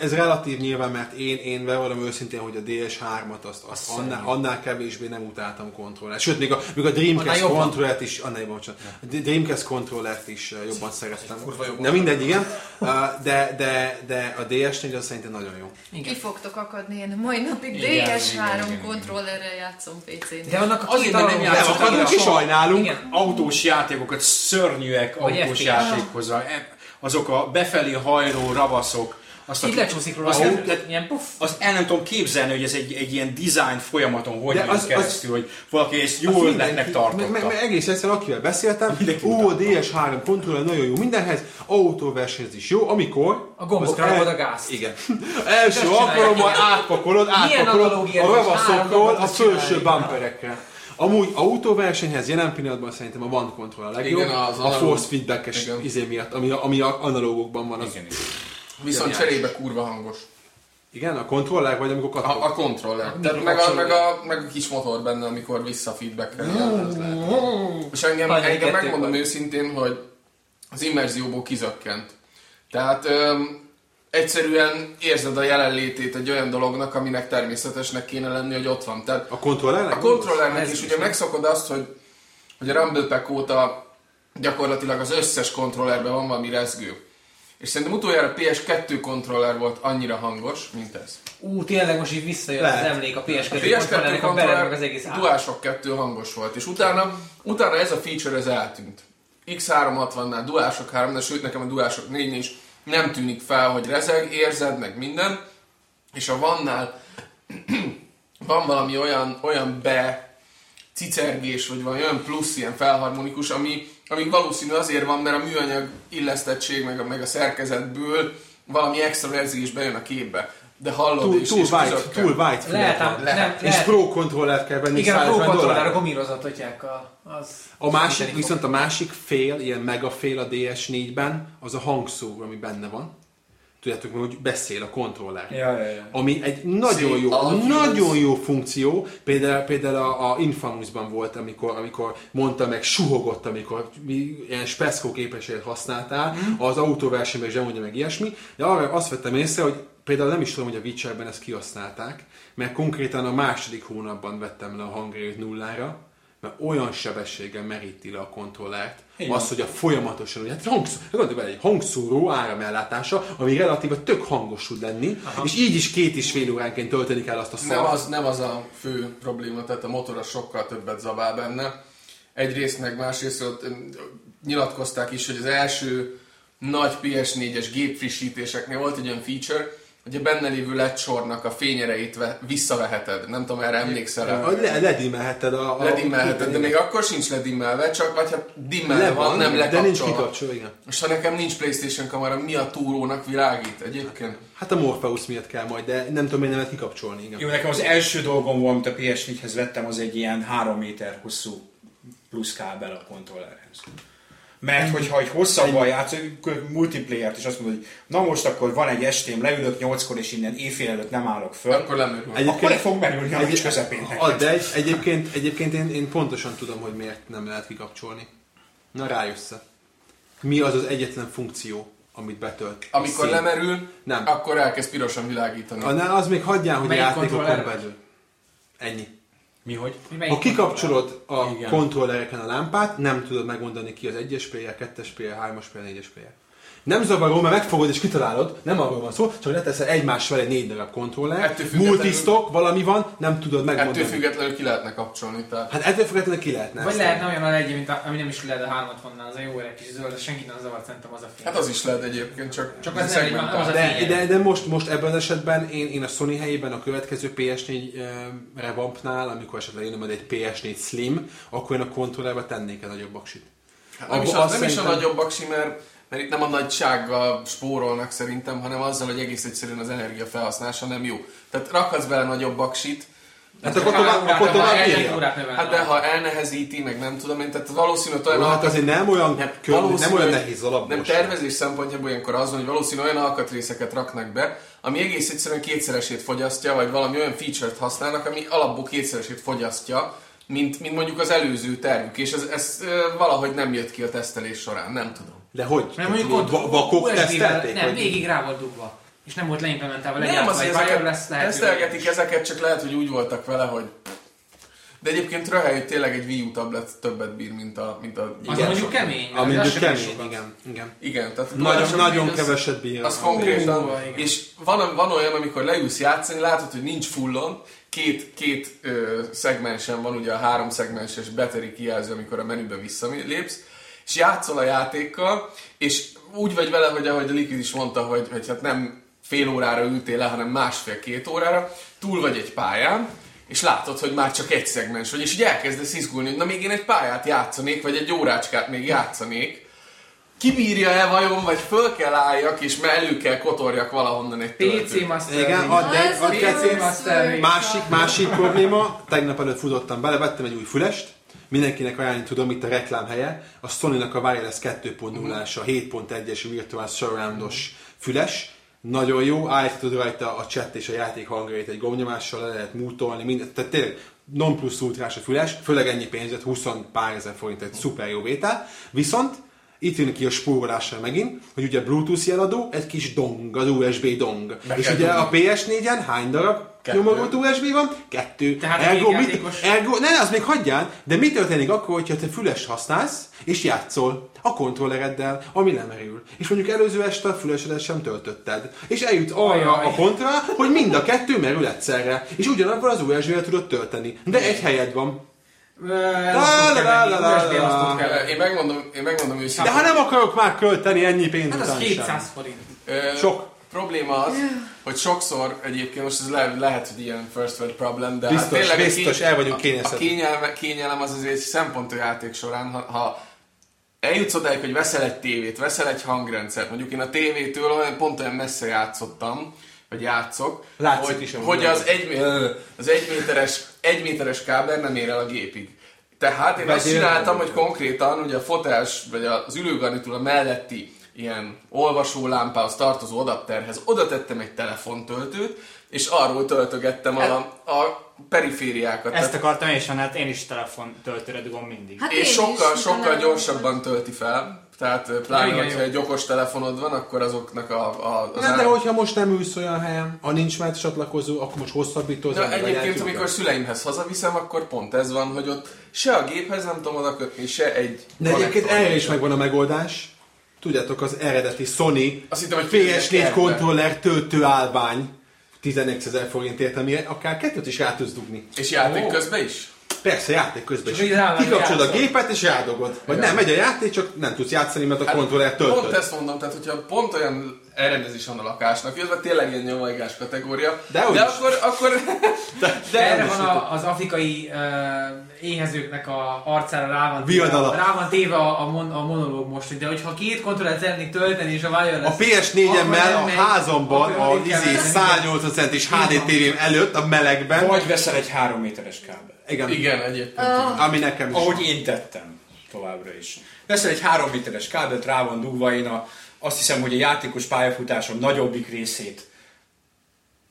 Ez relatív nyilván, mert én bevallom őszintén, hogy a DS3-at azt annál kevésbé nem utáltam kontrollert. Sőt, még a Dreamcast kontrollert is, jobban szerettem. De mindegy, igen. De a DS4 az szerintem nagyon jó. Igen. Ki fogtok akadni, én mai napig DS3 kontrollerrel játszom PC-n. De annak a nem játszottam. Sajnálunk. Igen. Autós játékokat, szörnyűek vagy autós játékhoz. Azok a befelé hajló ravaszok. Így lecsúszik róla. Azt el nem tudom képzelni, hogy ez egy ilyen design folyamaton hogyan jön keresztül, hogy valaki ezt jól ötletnek tartotta. Meg egész egyszerűen akivel beszéltem, ó, DS3 kontroller nagyon jó mindenhez, autóversenyhez is jó, amikor... A gombokra rakod a gázt. Igen. Első alkalommal átpakolod a ravaszokról a felső bumperekre. Amúgy autóversenyhez jelen pillanatban szerintem a One Control a legjobb, igen, a force feedback-es izé miatt, ami a analógokban van. Az igen, pff, viszont cserébe kurva hangos. Igen, a kontroller vagy amikor kattog? A kontroller, meg a kis motor benne, amikor visszafeedback-el jön. És engem megmondom őszintén, hogy az immerzióból kizökkent. Tehát egyszerűen érzed a jelenlétét egy olyan dolognak, aminek természetesnek kéne lenni, hogy ott van. Tehát a kontrollernek? A kontrollernek is. Ugye megszokod azt, hogy a Rumble Pack óta gyakorlatilag az összes kontrollerben van valami rezgő. És szerintem utoljára PS2 kontroller volt annyira hangos, mint ez. Tényleg most így visszajött az emlék a PS2 kontrollernek, a belereg az egész állat. Dualshock 2 hangos volt, és utána ez a feature ez eltűnt. X360-nál, Dualshock 3-nál, sőt nekem a Dualshock 4-nél is nem tűnik fel, hogy rezeg, érzed, meg minden, és a vannál van valami olyan cicergés, vagy valami olyan plusz, ilyen felharmonikus, ami valószínű azért van, mert a műanyag illesztettség, meg a szerkezetből valami extra rezgés bejön a képbe. De hallod is, és közökkel. Túl white lehet. És pro kontrollert kell venni. Igen, a pro kontrollert gomírozatotják. A másik fél, ilyen mega fél a DS4-ben, az a hangszó, ami benne van. Tudjátok meg, hogy beszél a kontroller. Ja. Ami egy nagyon jó funkció. Például a Infamousban volt, amikor mondta meg, suhogott, amikor ilyen speckó képességet használtál, az autóversenyben is mondja meg ilyesmi, de arra azt vettem észre, hogy például nem is tudom, hogy a Witcherben ezt kihasználták, mert konkrétan a második hónapban vettem le a hangerőt nullára, mert olyan sebességgel meríti le a kontrollert, az, hogy a folyamatosan, hogy egy hangszóró áramellátása, ami relatíve tök hangos tud lenni, és így is 2,5 óránként töltenik el azt a szart. Nem az a fő probléma, tehát a motor az sokkal többet zabál benne. Egyrészt meg másrészt nyilatkozták is, hogy az első nagy PS4-es gépfrissítéseknél volt egy olyan feature, hogy a benne lévő LED-sornak a fényereit visszaveheted. Nem tudom, erre emlékszel. Ledimmelheted. Ledimmelheted, de még akkor sincs ledimmelve, csak vagy ha dimmel van, nem lekapcsolva. De nincs kikapcsolva, igen. És ha nekem nincs PlayStation kamera, mi a túrónak világít egyébként? Hát a Morpheus miatt kell majd, de nem tudom, én nem lehet kikapcsolni, igen. Jó, nekem az első dolgom volt, amit a PS4-hez vettem, az egy ilyen 3 méter hosszú plusz kábel a kontrollerhez. Mert hogyha egy hosszabban játszol, multiplayert, és azt mondod, hogy na most akkor van egy estém, leülök 8-kor, és innen éjfél előtt nem állok föl, akkor le fog merülni a nincs közepén. De egyébként én pontosan tudom, hogy miért nem lehet kikapcsolni. Na rájössz. Mi az az egyetlen funkció, amit betölt? Amikor lemerül, akkor elkezd pirosan világítani. Az még hagyján, hogy játékokon belül. Ennyi. Mihogy? Ha kikapcsolod a kontrollereken a lámpát, nem tudod megmondani ki az 1-es player, 2-es player, 3-as player, 4-es player. Nem zavaró, mert megfogod és kitalálod, nem arról van szó, csak leteszel egymásvel egy 4 darab kontrollert, multistock, valami van, nem tudod megmondani. Ettől függetlenül ki lehetne kapcsolni. Tehát. Hát ettől függetlenül ki lehetne. Vagy lehetne olyan a legyen, mint ami nem is lehet a 360-nál, az a jó öreg kis zöld, de senki nem zavart, szerintem az a film. Hát az is lehet egyébként, csak az nem az a de most ebben az esetben én a Sony helyében a következő PS4 revampnál, amikor esetleg jön majd egy PS4 Slim, akkor én a kontrollerbe tennék a nagyobb baksit. Hát nem is a nagyobb baksi, mert itt nem a nagysággal spórolnak szerintem, hanem azzal, hogy egész egyszerűen az energia felhasználása nem jó. Tehát rakhatsz bele nagyobb baksit, hát akkor tovább bírja. Hát de ha elnehezíti, meg nem tudom én, tehát valószínűleg olyan... Hát azért nem olyan nehéz alapból. Nem tervezés szempontjából olyankor az van, hogy valószínűleg olyan alkatrészeket raknak be, ami egész egyszerűen kétszeresét fogyasztja, vagy valami olyan feature-t használnak, ami alapból kétszeresét fogyasztja, mint mondjuk az előző tervük, és ez valahogy nem jött ki a tesztelés során, nem tudom. De hogy? Mert mondjuk ott vakok tesztelték? Nem, végig rá volt dugva. És nem volt leimplementálva, tesztelgetik ezeket, csak lehet, hogy úgy voltak vele, hogy... De egyébként röhely, hogy tényleg egy Wii U tablet többet bír, mint a az mondjuk kemény. Igen, tehát nagyon keveset bír. Az konkrétan. És van olyan, amikor leülsz játszani, látod, hogy nincs fullon, két szegmensen van, ugye a 3 szegmenses battery kijelző, amikor a menübe visszalépsz, és játszol a játékkal, és úgy vagy vele, hogy ahogy a Liquid is mondta, hogy hát nem fél órára ültél le, hanem 1,5-2 órára, túl vagy egy pályán, és látod, hogy már csak egy szegmens vagy, és így elkezdesz izgulni, hogy na még én egy pályát játszanék, vagy egy órácskát még játszanék, kibírja-e vajon, vagy föl kell álljak, és elő kell kotorjak valahonnan egy töltőt. PC Master. Igen, másik probléma, tegnap előtt futottam bele, vettem egy új fülest, mindenkinek ajánlani tudom, itt a reklám helye, a Sony-nak a Wireless 2.0-as, a 7.1-es virtual surround-os füles, nagyon jó, állítod rajta a chat és a játék hangjait egy gombnyomással, le lehet mutolni, mindent, tehát tényleg non plus ultrás a füles, főleg ennyi pénzért, 20 pár ezer forint, egy szuper jó vétel, viszont itt jön ki a spórolásra megint, hogy ugye Bluetooth jeladó, egy kis dong, az USB dong. És ugye a PS4-en hány darab nyomorult USB van? 2. Tehát az még hagyján, de mi történik akkor, hogyha te fülest használsz, és játszol a kontrollereddel, ami nem erül. És mondjuk előző este a fülesedet sem töltötted. És eljut arra a pontra, hogy mind a 2 merül egyszerre. És ugyanakkor az USB-re tudod tölteni. De egy helyed van. Én megmondom őszintén. De ha nem akarok már költeni ennyi pénzt után sem. Hát az 200 forint. Sok. Probléma az, hogy sokszor egyébként, most ez lehet, hogy ilyen first world problem, de biztos, hát tényleg biztos, el vagyunk kényeztetni. A kényelem az azért szempont a játék során, ha eljutsz odáig, hogy veszel egy tévét, veszel egy hangrendszert, mondjuk én a tévétől pont olyan messze játszottam, vagy játszok, hogy az egyméteres kábel nem ér el a gépig. Tehát én azt csináltam, hogy konkrétan ugye a fotelsz, vagy az ülőgarnitúra melletti ilyen olvasólámpához tartozó adapterhez oda tettem egy telefontöltőt, és arról töltögettem a perifériákat. Ezt akartam és hát én is telefontöltőre dugom mindig. Hát és sokkal gyorsabban tölti fel. Tehát pláne, hogyha egy okos telefonod van, akkor azoknak de hogyha most nem ülsz olyan helyen, ha nincs már csatlakozó, akkor most hosszabbító. De egyébként, amikor szüleimhez hazaviszem, akkor pont ez van, hogy ott se a géphez nem tudom odakötni, se egy... De egyébként erre is megvan a megoldás. Tudjátok, az eredeti Sony PS4 kontroller töltő állvány 11.000 forintért, ami akár 2-t is rá tudsz dugni. És játék közben is? Persze, játék közben is. Kikapcsolod a gépet és rádogod. Vagy nem, megy a játék, csak nem tudsz játszani, mert a kontroller töltöd. Pont ezt mondom, tehát hogyha pont olyan elrendezés van a lakásnak, illetve tényleg ilyen nyomajgás kategória, de akkor... de erre van az afrikai éhezőknek a arcára rá van téve a monológ most, de hogyha két kontrollert szeretnék tölteni és a wireless... A PS4-emmel a házamban, a 180 centis HD tévém előtt, a melegben... Vagy veszel egy 3 méteres kábel. Igen, egyébként. Ami nekem is. Ahogy én tettem továbbra is. Veszel egy 3 méteres kábelt, rá van dugva, én azt hiszem, hogy a játékos pályafutásom nagyobbik részét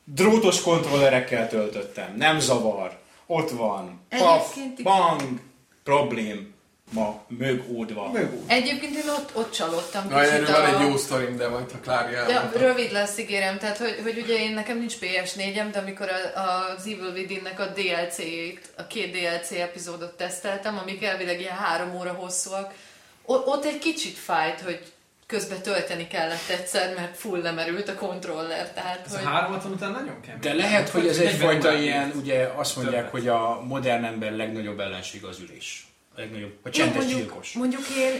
drótos kontrollerekkel töltöttem. Nem zavar. Ott van. Paf, bang, probléma, mögódva. Egyébként én ott csalódtam. Na, erről van egy jó sztorim, de majd a Klária elmondta. Rövid lesz, ígérem. Tehát, hogy ugye én nekem nincs PS4-em, de amikor az Evil Within-nek a DLC-jét, a 2 DLC epizódot teszteltem, amik elvileg ilyen 3 óra hosszúak, ott egy kicsit fájt, hogy közben tölteni kellett egyszer, mert full lemerült a kontroller, tehát ez hogy... a 360 után nagyon kemény. De lehet, hogy ez egyfajta ilyen, ugye azt mondják, többet, hogy a modern ember legnagyobb ellenség az ülés. A legnagyobb, a csendes gyilkos.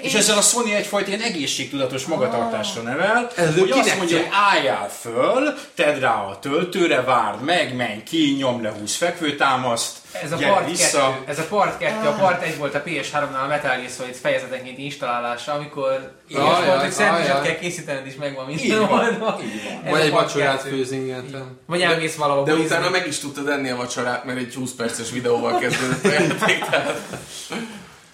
És ezzel a Sony egyfajta ilyen egészségtudatos magatartásra nevel, hogy azt mondja, hogy álljál föl, tedd rá a töltőre, várd meg, menj ki, nyomd le 20 fekvőtámaszt, gyere vissza. Ez a part 2, a part 1 volt a PS3-nál a Metal Gear Solid fejezetenként installálása, amikor volt, hogy szendvicset kell készítened és megvan minden oldva. Vagy egy vacsorát főzni, igen. Vagy elmész valahol. De utána meg is tudtad enni a vacsorát, mert egy 20 perces videóval kezdődött a játék.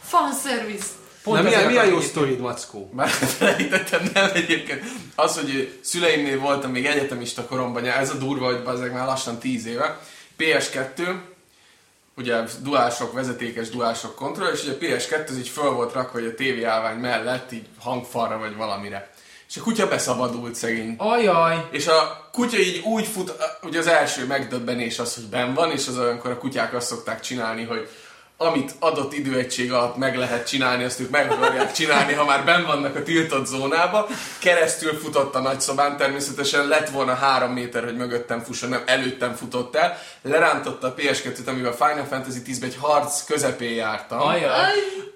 Fanservice! Na mi a jó sztorid, Mackó? Már felejtettem, nem egyébként. Az, hogy szüleimnél voltam még egyetemista koromban, ez a durva, hogy bazeg már lassan 10 éve. PS2, ugye Dualshock, vezetékes Dualshock kontroll, és ugye a PS2 az így föl volt rakva, hogy a TV állvány mellett, így hangfalra vagy valamire. És a kutya beszabadult, szegény. Ajaj! És a kutya így úgy fut, ugye az első megdöbbenés az, hogy benn van, és az olyankor a kutyák azt szokták csinálni, hogy amit adott időegység alatt meg lehet csinálni, azt ők meg akarják csinálni, ha már benn vannak a tiltott zónába. Keresztül futott a nagyszobán, természetesen lett volna 3 méter, hogy mögöttem fusson, nem, előttem futott el. Lerántotta a PS2-t, amivel a Final Fantasy 10-ben egy harc közepén jártam. Ajaj.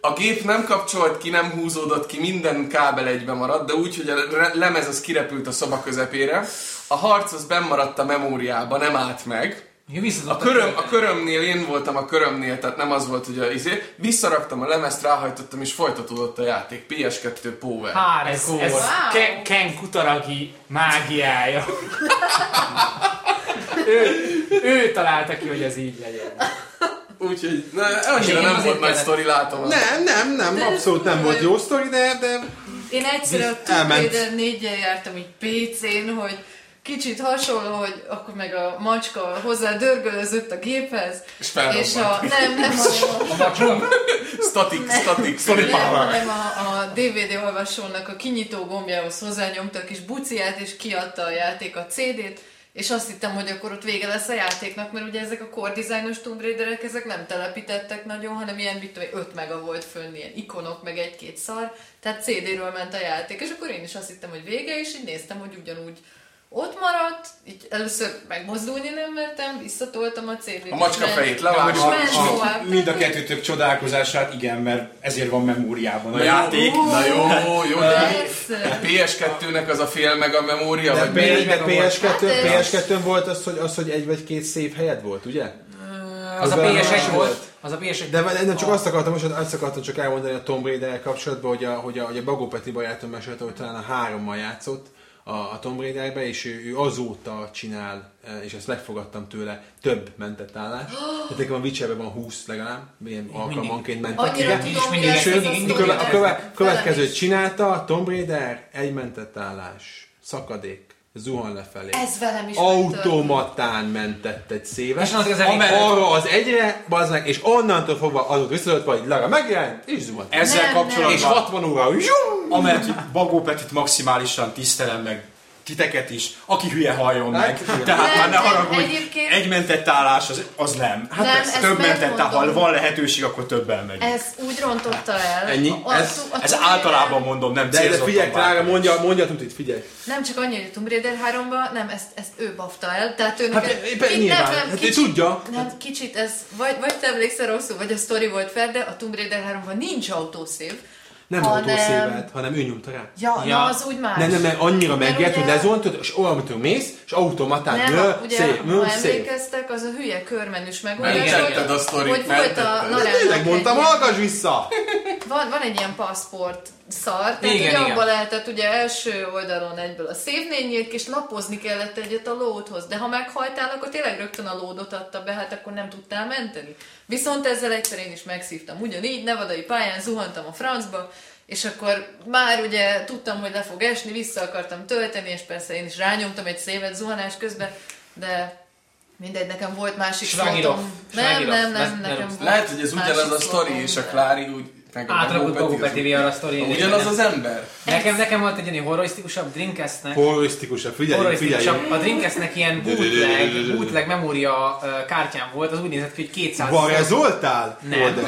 A gép nem kapcsolt ki, nem húzódott ki, minden kábel egybe maradt, de úgy, hogy a lemez az kirepült a szoba közepére. A harc az benn maradt a memóriába, nem állt meg. A körömnél, én voltam a körömnél, tehát nem az volt, hogy a izé, visszaraktam a lemezt, ráhajtottam és folytatódott a játék. PS2 Power. Há, ez wow. Ken Kutaragi mágiája. ő találta ki, hogy ez így legyen. Úgyhogy, annyira nem volt nagy sztori, látom. Nem, abszolút nem volt jó sztori, de... Én egyszer a Tomb Raider 4-jel jártam így PC-n, hogy... Kicsit hasonló, hogy akkor meg a macska hozzá dörgölözött a géphez, és a... Nem a... Nem a DVD olvasónak a kinyitó gombjához hozzányomta a kis buciát, és kiadta a játék a CD-t, és azt hittem, hogy akkor ott vége lesz a játéknak, mert ugye ezek a core designos Tomb Raiderek, ezek nem telepítettek nagyon, hanem ilyen, mit tudom, 5 mega volt fönn, ilyen ikonok, meg 1-2 szar, tehát CD-ről ment a játék, és akkor én is azt hittem, hogy vége, és így néztem, hogy ugyanúgy ott maradt, így először megmozdulni nem mertem, visszatoltam a CD-t. A macska fejét levágott. Mind a kettő több csodálkozását, igen, mert ezért van memóriában a játék. Na jó. A PS2-nek az a fél meg a memória? De PS2-n volt az, hogy 1 vagy 2 szép helyed volt, ugye? Az a PS1 volt. De nem csak azt akartam elmondani a Tomb Raider kapcsolatban, hogy a Bagó Peti barátom mesélte, hogy talán a 3-mal játszott a Tomb Raiderbe, és ő azóta csinál, és ezt megfogadtam tőle, több mentett állás. Tehát nekem a Witcherben van 20 legalább, ilyen alkalmanként mentett. A következőt csinálta, Tomb Raider, 1 mentett állás, szakadék, zuhan lefelé. Ez velem is automatán mentett egy szévet, arra az egyre, bazdmeg, és onnantól fogva azok visszadott, vagy Lara megjelent, és zuhant. Ezzel kapcsolatban. És 60 óra, amert Bagó Petit maximálisan tisztelem meg, titeket is, aki hülye halljon meg. Tehát már ne haragudj, egy mentett állás az nem. Hát nem, ez több mentett állás, van lehetőség, akkor többen megy. Ez úgy rontotta el. Ennyi? Ez általában mondom, nem célzottan. De figyelj, Klára, mondja tutit, figyelj. Nem csak annyi, hogy a Tomb Raider 3-ban, nem, ezt ő bafta el. Tehát őnek tudja. Nem, kicsit ez, vagy te emlékszel rosszul, vagy a sztori volt fel, de a Tomb Raider 3-ban nincs autószív. Nem autószévet, hanem ő nyomta rá. Ja, az úgy más. Nem, annyira megjelent, hogy lezontod, és olamitől mész, és automatán ha emlékeztek, az a hülye körmenüs megoldás, hogy volt a narrának. Tényleg mondtam, hallgass vissza! Van egy ilyen paszport szar, tehát ugye abban lehetett ugye első oldalon egyből a szévnél nyílt, és lapozni kellett egyet a lódhoz, de ha meghajtál, akkor tényleg rögtön a lódot adta be, hát akkor nem tudtál menteni. Viszont ezzel egyszer én is megszívtam, ugyanígy nevadai pályán zuhantam a francba, és akkor már ugye tudtam, hogy le fog esni, vissza akartam tölteni, és persze én is rányomtam egy szévet zuhanás közben, de... Mindegy, nekem volt másik fontom. Nem, nekem volt. Lehet, hogy ez ugyanaz a sztori, és a Klári úgy... Átragult Bagó Petivel a sztori. Ugyanaz az ember. Nekem volt egy ilyen horrorisztikusabb Dreamcastnek. Horrorisztikusabb. A Dreamcastnek ilyen bootleg memória kártyám volt, az úgy nézett ki, hogy 200... Varázoltál?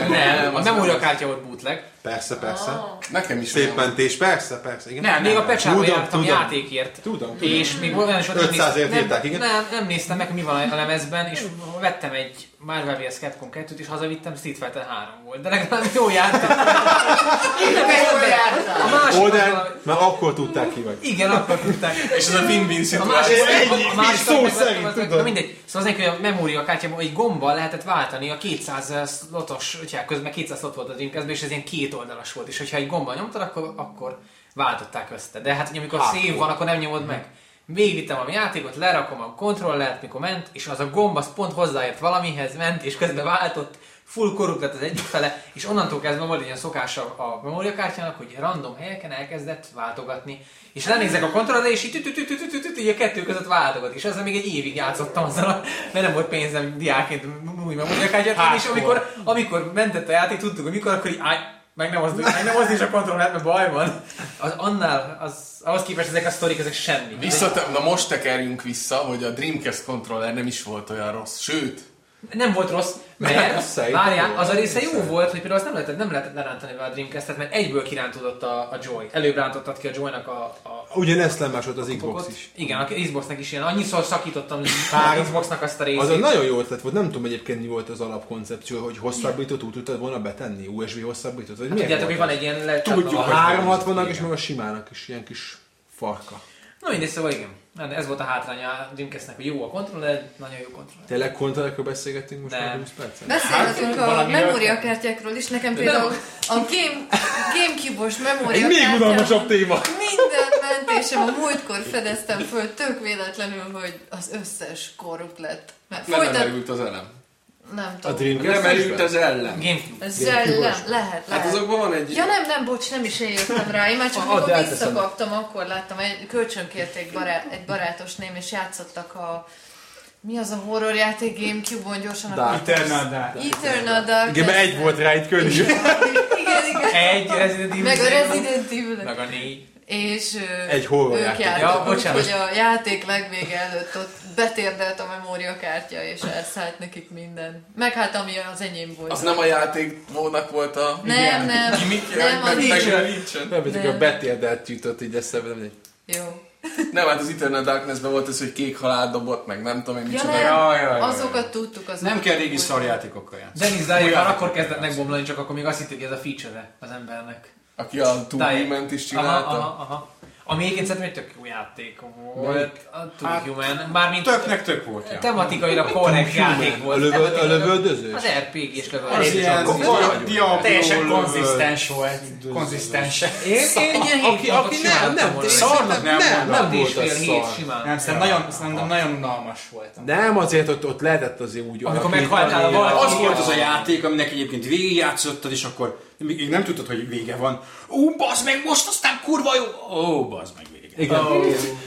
Nem, a memória kártya volt bootleg. Persze. Nekem is szépmentés, persze. Igen. Nem, még a pecsába jártam játékért. Tudom. És még olyan is ott 500 ért írták, igen. Nem néztem meg, mi van a lemezben, és vettem egy Marvel vs. Capcom 2-t, és hazavittem, Street Fighter 3 volt. De legalább jó jártam. Mert akkor tudták ki vagy. Igen, akkor tudták. És az a win-win szituáció. Egy szó szerint, tudod. Mindegy. Szóval az egyik, hogy a memóriakártyában egy gombbal lehetett váltani a 200 lotos, közben 200 lot volt a Dreamcastben, és ez ilyen két oldalas volt. És hogyha egy gombbal nyomtad, akkor váltották össze. De hát, hogy amikor szép van, akkor nem nyomod meg. Végvittem a játékot, lerakom a kontrollert, mikor ment, és az a gomb az pont hozzáért valamihez, ment, és közben váltott, full korrupt lett az egyik fele, és onnantól kezdve volt egy ilyen szokása a memóriakártyának, hogy random helyeken elkezdett váltogatni. És lenézek a kontrollra, és így a kettő között váltogat. És ezzel még egy évig játszottam azzal, mert nem volt pénzem diákként új memóriakártyát, és amikor mentett a játék, tudtuk, hogy mikor, akkor így meg nem mozdul is a kontrollát, mert baj van. Az annál, ahhoz képest ezek a sztorik, ezek semmi. Na most tekerjünk vissza, hogy a Dreamcast kontroller nem is volt olyan rossz. Sőt, nem volt rossz, mert várjál, az a része jó volt, hogy például azt nem lehetett lerántani be a Dreamcast-et, mert egyből kirántodott a Joy. Előbb rántottad ki a Joy-nak ugyanezt lemásolt az Xbox is. Igen, az Xboxnak is ilyen. Annyiszor szakítottam az Xboxnak azt a részét. Az nagyon jó ötlet volt, nem tudom egyébként mi volt az alapkoncepció, hogy hosszabbítót úgy tudtad volna betenni, USB hosszabbítót. Hát tudjátok, hogy van egy ilyen lecsatoló. Tudjuk, a 360-nak és meg a simának is ilyen kis farka. Na mindegy, szóval igen. Ez volt a hátránya a Dreamcastnek, hogy jó a kontroller, nagyon jó kontroller. Tényleg kontrollerről beszélgettünk most már 20 percen? Beszélgetünk a memóriakártyákról is, nekem például a GameCube-os memóriakártyák. Egy még unalmasabb téma! Minden mentésem a múltkor fedeztem föl tök véletlenül, hogy az összes korrupt lett. Nem merült az elem. Nem tudom. Nem merült az ellen. Az ellen, lehet. Hát azokban van egy... Ja nem, bocs, nem is én jöttem rá. Én már csak amikor visszakaptam, akkor láttam, egy kölcsönkérték egy barátos és játszottak a... Mi az a horror játék GameCube-on gyorsan? Eternal Darkness. Igen, mert egy volt rá, egy körül. Igen. Egy Resident Evil. Meg a Resident Evil. Meg a 4. És ők jártak, úgyhogy a játék legvége előtt ott betérdelt a memóriakártya, és elszállt nekik minden. Meg hát ami az enyém volt. Az nem a játéknak volt a... Nem. Nem, a betérdelt jutott így eszembe. Jó. Nem, hát az Eternal Darkness-ben volt ez, hogy kék halált dobott, meg nem tudom én micsoda. Ja, azokat tudtuk. Nem kell régi szarjátékokkal játszani. Dennis Dyer akkor kezdett megbomlani, csak akkor még azt hitték, hogy ez a feature-e az embernek. Aki a Tugument is csinálta. Aha. Ami egyébként szerintem egy tök jó játék volt. A Tugument. Hát, töknek tök volt. Tematikailag korrekt játék volt. A lövöldözős? Az RPG-s lövöldözős. A Diablo teljesen konzisztens volt. Konzisztens. Aki nem. Szarnak nem volt a szar. Nem, szerintem nagyon unalmas volt. Nem, azért ott lehetett azért úgy alakítani. Az volt az a játék, aminek egyébként végigjátszottad, és akkor még nem tudtad, hogy vége van. Bazd meg, most aztán kurva jó! Bazd meg vége. Igen.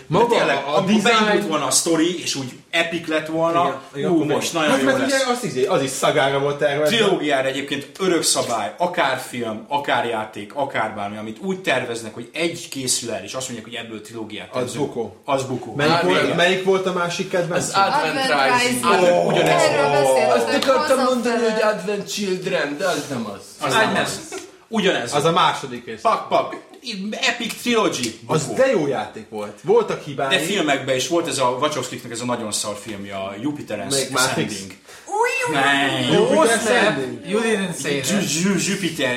Maga tényleg, a beindult volna a sztori, és úgy epic lett volna. Igen, most nagyon jó lesz. Az is szagára volt erről. Trilógiára egyébként örök szabály, akár film, akár játék, akár bármi, amit úgy terveznek, hogy egy készül el, és azt mondják, hogy ebből trilógiát tervezünk. Az bukó. Melyik volt a másik kedvenc? Az Advent Rising. Ugyanez. Azt akartam mondani, hogy Advent Children, de az nem az. Az nem az. Ugyanez. Az a második rész. Pak. Epic Trilogy. Bukó. Az de jó játék volt. Voltak hibái. De filmekben is volt ez a Wachowskiknek ez a nagyon szar filmje, a Jupiter Ascending. Jupiter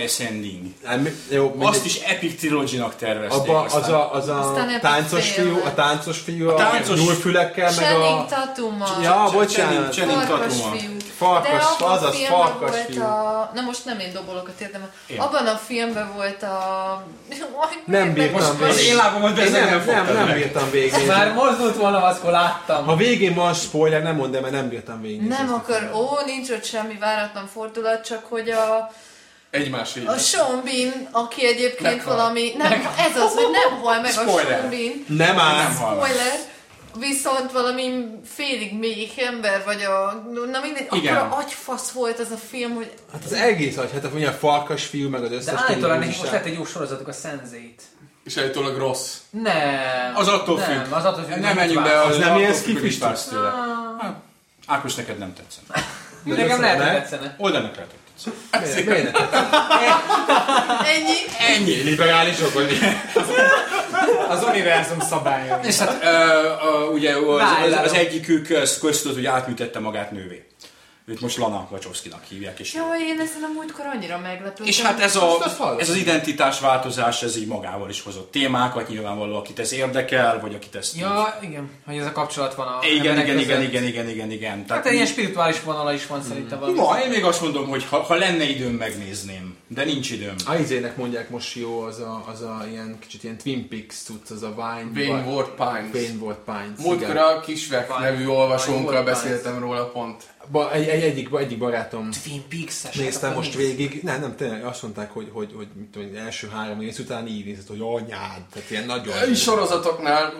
Ascending. Azt is Epic Trilogy-nak tervezték. Az a táncos fiú a nyúlfülekkel, meg a... Ja, bocsánat. Farkas fiú. Na most nem én dobolok a térdem. Abban a filmben volt a... Nem bírtam végig. Nem bírtam végig. Már mozdult volna, azkor láttam. Ha végén van spoiler, nem mondd el, mert nem bírtam végig. Nem akar, nincs ott semmi váratlan fordulat, csak hogy a Sean Bean, aki egyébként valami... Nem, ez az, hogy nem hal meg a Sean Bean. Nem áll. Spoiler. Viszont valami félig mély ember vagy a... Na mindegy, akkora agyfasz volt ez a film, hogy... Hát az egész agy, hát ugye a farkas fiú, meg az összes... De állítólag nekik most lett egy jó sorozatuk, a Sense8. És állítólag rossz. Nem. Az attól függ. Nem menjünk be, az nem ilyen skifistus. Ákos, neked nem tetszene. Nekem lehet, hogy tetszene. Oldának lehetett. Miért ne tetszett? Ennyi? Literálisok vagy? Az univerzum szabálya. És hát ugye az egyikük köztött, hogy átműtette magát nővé. Őt most Lana Wachowskinak hívják. És jó, én ezt a múltkor annyira meglepődtem. És hát ez az identitásváltozás, ez így magával is hozott témákat, nyilvánvaló, akit ez érdekel, vagy akit ezt... Ja, igen, hogy ez a kapcsolat van a... Igen. Tehát ilyen spirituális vonala is van szerintem valami. Ma, én még azt mondom, hogy ha lenne időm, megnézném, de nincs időm. A izének mondják most jó, az a ilyen kicsit ilyen Twin Peaks cucc, az a Vainward Pines. Múltkor a Kisvek nevű olvasónkkal beszéltem róla pont. Egyik barátom néztem most végig, nem, tényleg azt mondták, hogy mit tudom, első 3 rész után így nézett, hogy anyád, tehát ilyen nagyon... Sorozatoknál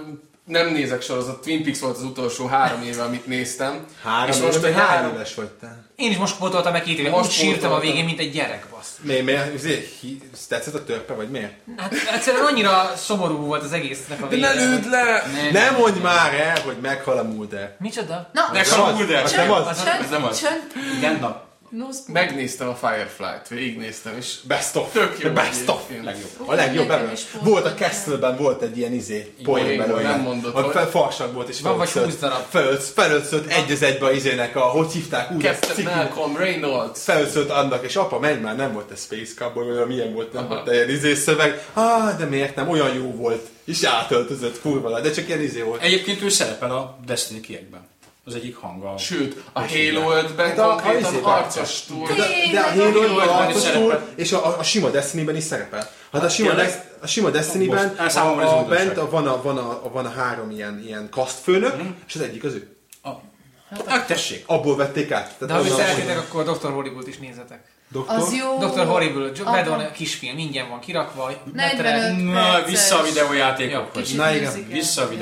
nem nézek sorozat, Twin Peaks volt az utolsó 3 éve, amit néztem. És most éve, 3 éves vagy te. Én is most pótoltam meg 2 éve, most sírtam a végén, mint egy gyerek, bassz. Miért? Tetszett a törpe, vagy miért? Hát egyszerűen annyira szomorú volt az egésznek a végén. De ne lőd le! Ne mondj már el, hogy meghal a Mulder. Micsoda? Meghal a Mulder! Ez nem az. Igen, na. Megnéztem a Firefly-t, végignéztem, és best of. Tök jó. Best of. A legjobb belőle. Volt a Castle-ben, volt egy ilyen poén belőle. A farsak volt, és felöltszölt egy az egybe izének, ahogy hívták úgy. Captain Malcolm Reynolds. Felöltszölt annak, és apa, menj már, nem volt a Space Cowboy, olyan milyen volt, nem volt ilyen szöveg. De miért nem, olyan jó volt. És átöltözött kurva, de csak ilyen volt. Egyébként ő szerepel a Destiny-kiekben. Az egyik hanga. Sőt, a Halo 5-ben konkrétan arcos túl. De a Halo 5-ben arcos túl, és a sima Destiny-ben is szerepel. Hát a sima Destiny-ben bent van a 3 ilyen kasztfőnök, és az egyik az ő. Tessék! Abból vették át. De ha mi szeretnétek, akkor Dr. Hollywood is nézzetek. Dr. Horrible, Medon kisfilm, ingyen van kirakva. 45 perces. Vissza a videójátékokhoz.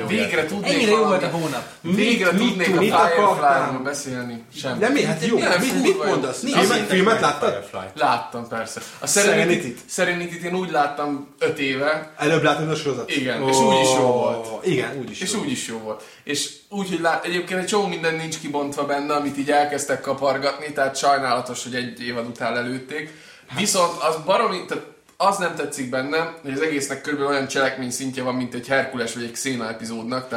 Végre tudnék. Ennyire jó volt a hónap. Végre tudnék a Firefly-ról beszélni. Semmi. De mi? Hát jó. Mit mondasz? Filmet láttad? Láttam, persze. A Serenityt én úgy láttam 5 éve. Előbb láttam a sorozat. Igen, és úgy is jó volt. És úgy, hogy egyébként egy csomó minden nincs kibontva benne, amit így elkezdtek kapargatni, tehát sajnálatos, hogy egy évad után lelőtték. Viszont az baromi, tehát az nem tetszik bennem, hogy az egésznek körülbelül olyan cselekmény szintje van, mint egy Herkules vagy egy Xena epizódnak.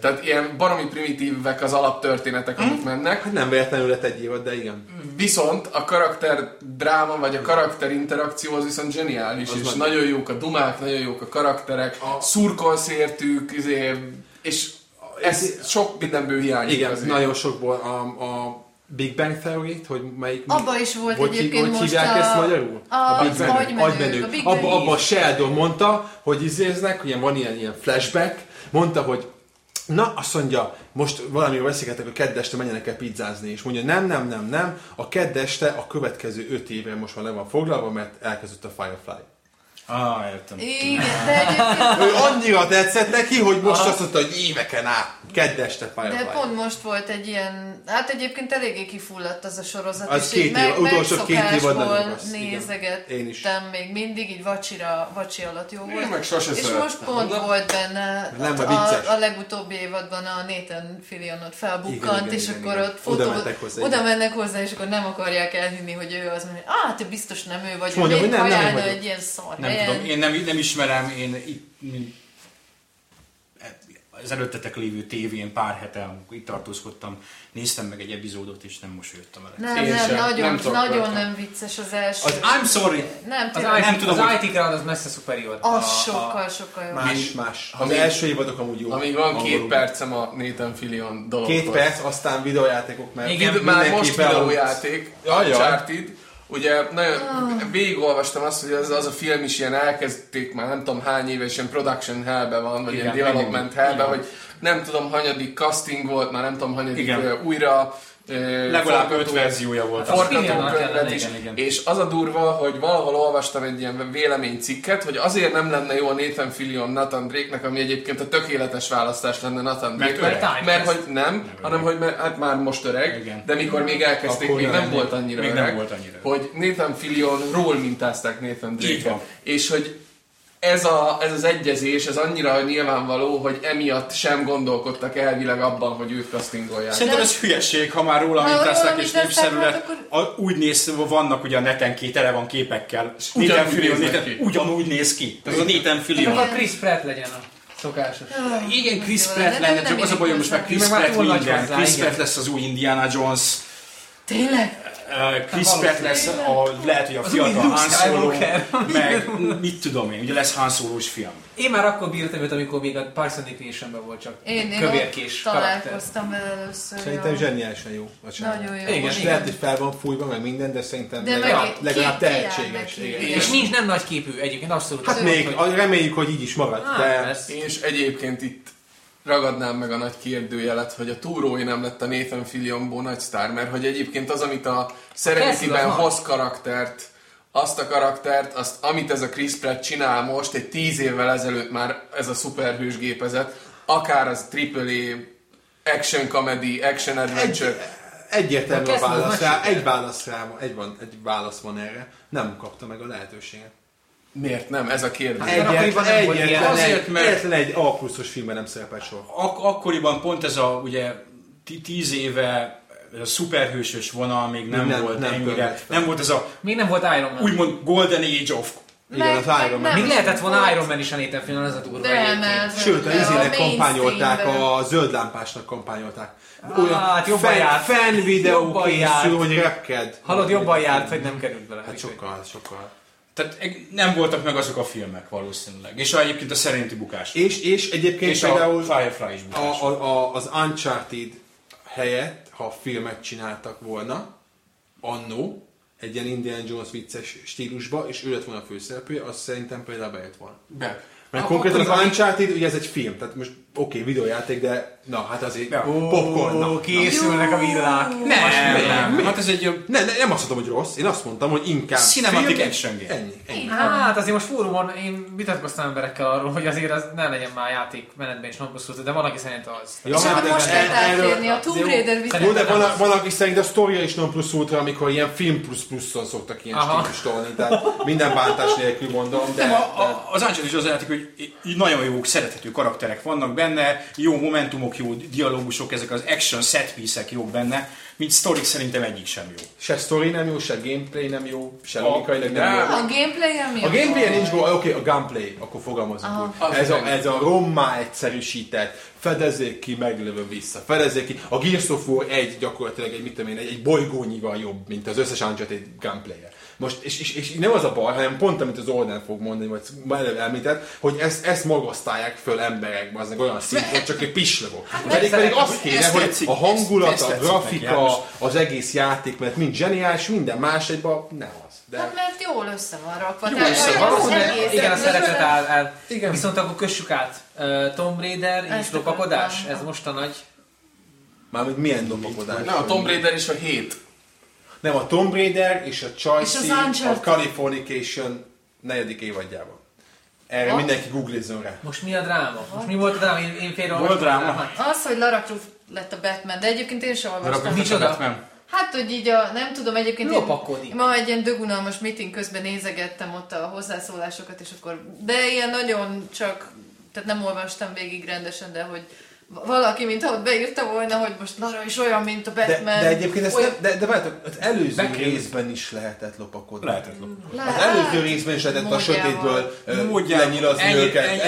Tehát ilyen baromi primitívek az alaptörténetek, amik mennek. Hát nem véletlenül lett egy évad, de igen. Viszont a karakter dráma, vagy a karakter interakció az viszont zseniális, az és nagyon jók a dumák, nagyon jók a karakterek, szurkolsz értük, és ez sok mindenből hiányzik. Igen, azért. Nagyon sokból a Big Bang Theory-t, hogy melyik... Abba is volt egyébként most hívják ezt magyarul? A Big Bang agymenő. Abba a Sheldon mondta, hogy van ilyen flashback, mondta, hogy na, azt mondja, most valamiről beszélgetek, a kedd este menjenek el pizzázni, és mondja, nem, a kedd este a következő 5 évre most már le van foglalva, mert elkezdett a Firefly. Értem. Igen, ő annyira tetszett neki, hogy most azt mondta, hogy éveken át, kedd este Firefly. De pont most volt egy ilyen, hát egyébként eléggé kifulladt az a sorozat, az és így megszokásból nézegettem még mindig, így vacsi alatt jó volt. És most pont volt benne a legutóbbi évadban a Nathan Fillion ott felbukkant, és akkor ott oda mennek hozzá, és akkor nem akarják elhinni, hogy ő az, mondja, te biztos nem ő vagy, hogy én hajálna egy ilyen szar. Nem tudom, én nem ismerem, én az előttetek lévő tévén pár hete, itt tartózkodtam, néztem meg egy epizódot, és nem mosolyodtam vele. Nagyon nem vicces az első. Az I'm sorry! Az IT Crowd az messze superior. Az sokkal jobb. Más. Az első évadok amúgy jó. Amíg van 2 percem a Nathan Fillion dologhoz. 2 perc, aztán videójátékok, mert igen, már most videójáték, Uncharted. Ugye nagyon végigolvastam azt, hogy az a film is ilyen elkezdték már nem tudom hány éve, és ilyen production hellben van, vagy ilyen development hellben, hogy nem tudom hanyadik casting volt, már nem tudom hanyadik újra legalább 5 verziója volt. Forgatókönyvet is. És az a durva, hogy valahol olvastam egy ilyen véleménycikket, hogy azért nem lenne jó a Nathan Fillion Nathan Drake-nek, ami egyébként a tökéletes választás lenne Nathan Drake-nek. Mert hogy nem, hanem hogy hát már most öreg, igen. De mikor még elkezdték, akkor még nem volt annyira öreg. Hogy Nathan Fillion ról mintázták Nathan Drake-et. És hogy Ez az egyezés, ez annyira nyilvánvaló, hogy emiatt sem gondolkodtak elvileg abban, hogy őt castingolják. Szerintem ez hülyeség, ha már róla mint tesznek és népszerű lett. Akkor... Úgy néz, vannak ugye a neten tele van képekkel. Nathan Fillion ugyanúgy néz ki. Ez a Nathan Fillion. Akkor Chris Pratt legyen a szokásos. Igen, Chris Pratt lenne, csak az a bajom, most meg Chris Pratt minden. Chris Pratt lesz az új Indiana Jones. Tényleg? Chris Pratt lesz, lehet, hogy a fiatal Han Solo, meg mit tudom én, ugye lesz Han Solo-s film. Én már akkor bírtam őt, amikor még a Parks and Recreation-ben volt csak kövérkés karakter. Találkoztam vele először. Szerintem zseniálisan jó. Nagyon jó. Most lehet, hogy fel van fújva, meg minden, de szerintem legalább tehetséges. És nincs nem nagy képű egyébként, abszolút. Hát még, reméljük, hogy így is marad. És egyébként itt ragadnám meg a nagy kérdőjelet, hogy a túrói nem lett a Nathan Fillionból nagy sztár, mert hogy egyébként az, amit a szerencsében hoz karaktert, azt a karaktert, azt, amit ez a Chris Pratt csinál most, egy 10 évvel ezelőtt már ez a szuperhős gépezet, akár az AAA, action comedy, action adventure. Egyértelmű a válasz rá, egy válasz van erre, nem kapta meg a lehetőséget. Miért nem? Ez a kérdés. Egyetlen egy A+-os filmben nem szerepel soha. Akkoriban pont ez a ugye 10 éve a szuperhősös vonal még nem volt ennyire. Nem volt ez a... Még nem volt Iron Man. Úgymond Golden Age of... Igen, az Iron Man. Még lehetett volna Iron Man is a Nathan Fillion, ez a durva egyébként. Sőt, az izének kampányolták, a zöld lámpásnak kampányolták. Hát jobban járt. Fan videó készül, hogy repked. Hallod, jobban járt, hogy nem került bele. Hát sokkal. Tehát nem voltak meg azok a filmek valószínűleg. És egyébként a szerinti bukás. És egyébként és például a Firefly is bukás. Az Uncharted helyett, ha filmet csináltak volna, annó, egy ilyen Indiana Jones vicces stílusba, és ő lett volna a főszereplője, az szerintem például bejött volna. De. Mert konkrétan az Uncharted, ugye ez egy film, tehát most oké, videójáték, de na, hát azért popcorn. Készülnek a villák. Nem. Hát ez egy... Nem azt mondtam, hogy rossz, én azt mondtam, hogy inkább cinematic action game. Ennyi. Hát azért most fórumon én vitatkoztam emberekkel arról, hogy azért az ne legyen már játék menetben is napkoszult, de van, aki szerint az. Ja, hát most lehet elférni a Tomb Raider viszont. De van, aki szerint a sztoria is non plusz ultra, amikor ilyen film plusz pluszon szoktak ilyen stílustolni, tehát minden bántás nélkül mondom. Az Uncharted is az játék, hogy nagyon jók, szerethető karakterek vannak benne, jó momentumok, jó dialógusok, ezek az action set piece-ek jók benne, mint sztorik szerintem egyik sem jó. Se sztori nem jó, se gameplay nem jó, se logikailag nem jó. A gameplay nem jó. A gameplay nincs jó, oké, a gunplay, akkor fogalmazunk úgy. Ez a rommá egyszerűsített, fedezzék ki, meglövöm vissza, fedezzék ki. A Gears of War 1 gyakorlatilag egy bolygónyival jobb, mint az összes Uncharted gunplayer. Most, és nem az a baj, hanem pont amit az Ornán fog mondani, vagy előbb elmített, hogy ezt magasztálják föl emberek, aznak olyan szinten, csak egy pislogok. Pedig azt kéne, hogy a hangulat, a grafika, az egész játék, mert mind zseniális, minden más egyben nem az. De... Hát mert jól össze van rakva. Igen, a szeretet áll. Viszont akkor kössük át. Tomb Raider és lopakodás, ez most a nagy... Mármint milyen lopakodás? Na, a Tomb Raider és a 7. Nem, a Tomb Raider és a Chelsea a Californication 4. évadjában. Erre mindenki googlizzon rá. Most mi a dráma? Most mi volt a dráma? Én félreolvastam a drámát. Az, hogy Lara Croft lett a Batman, de egyébként én sem olvastam. Micsoda? Batman? Hát, hogy így nem tudom, egyébként ma egy ilyen dögunalmas meeting közben nézegettem ott a hozzászólásokat, és akkor, de ilyen nagyon csak, tehát nem olvastam végig rendesen, de hogy valaki, mintha ott beírta volna, hogy most Lara is olyan, mint a Batman. De egyébként ezt olyan... de várjátok, az előző részben is lehetett lopakodni. Az előző részben is lehetett a sötétből lenyilazni őket.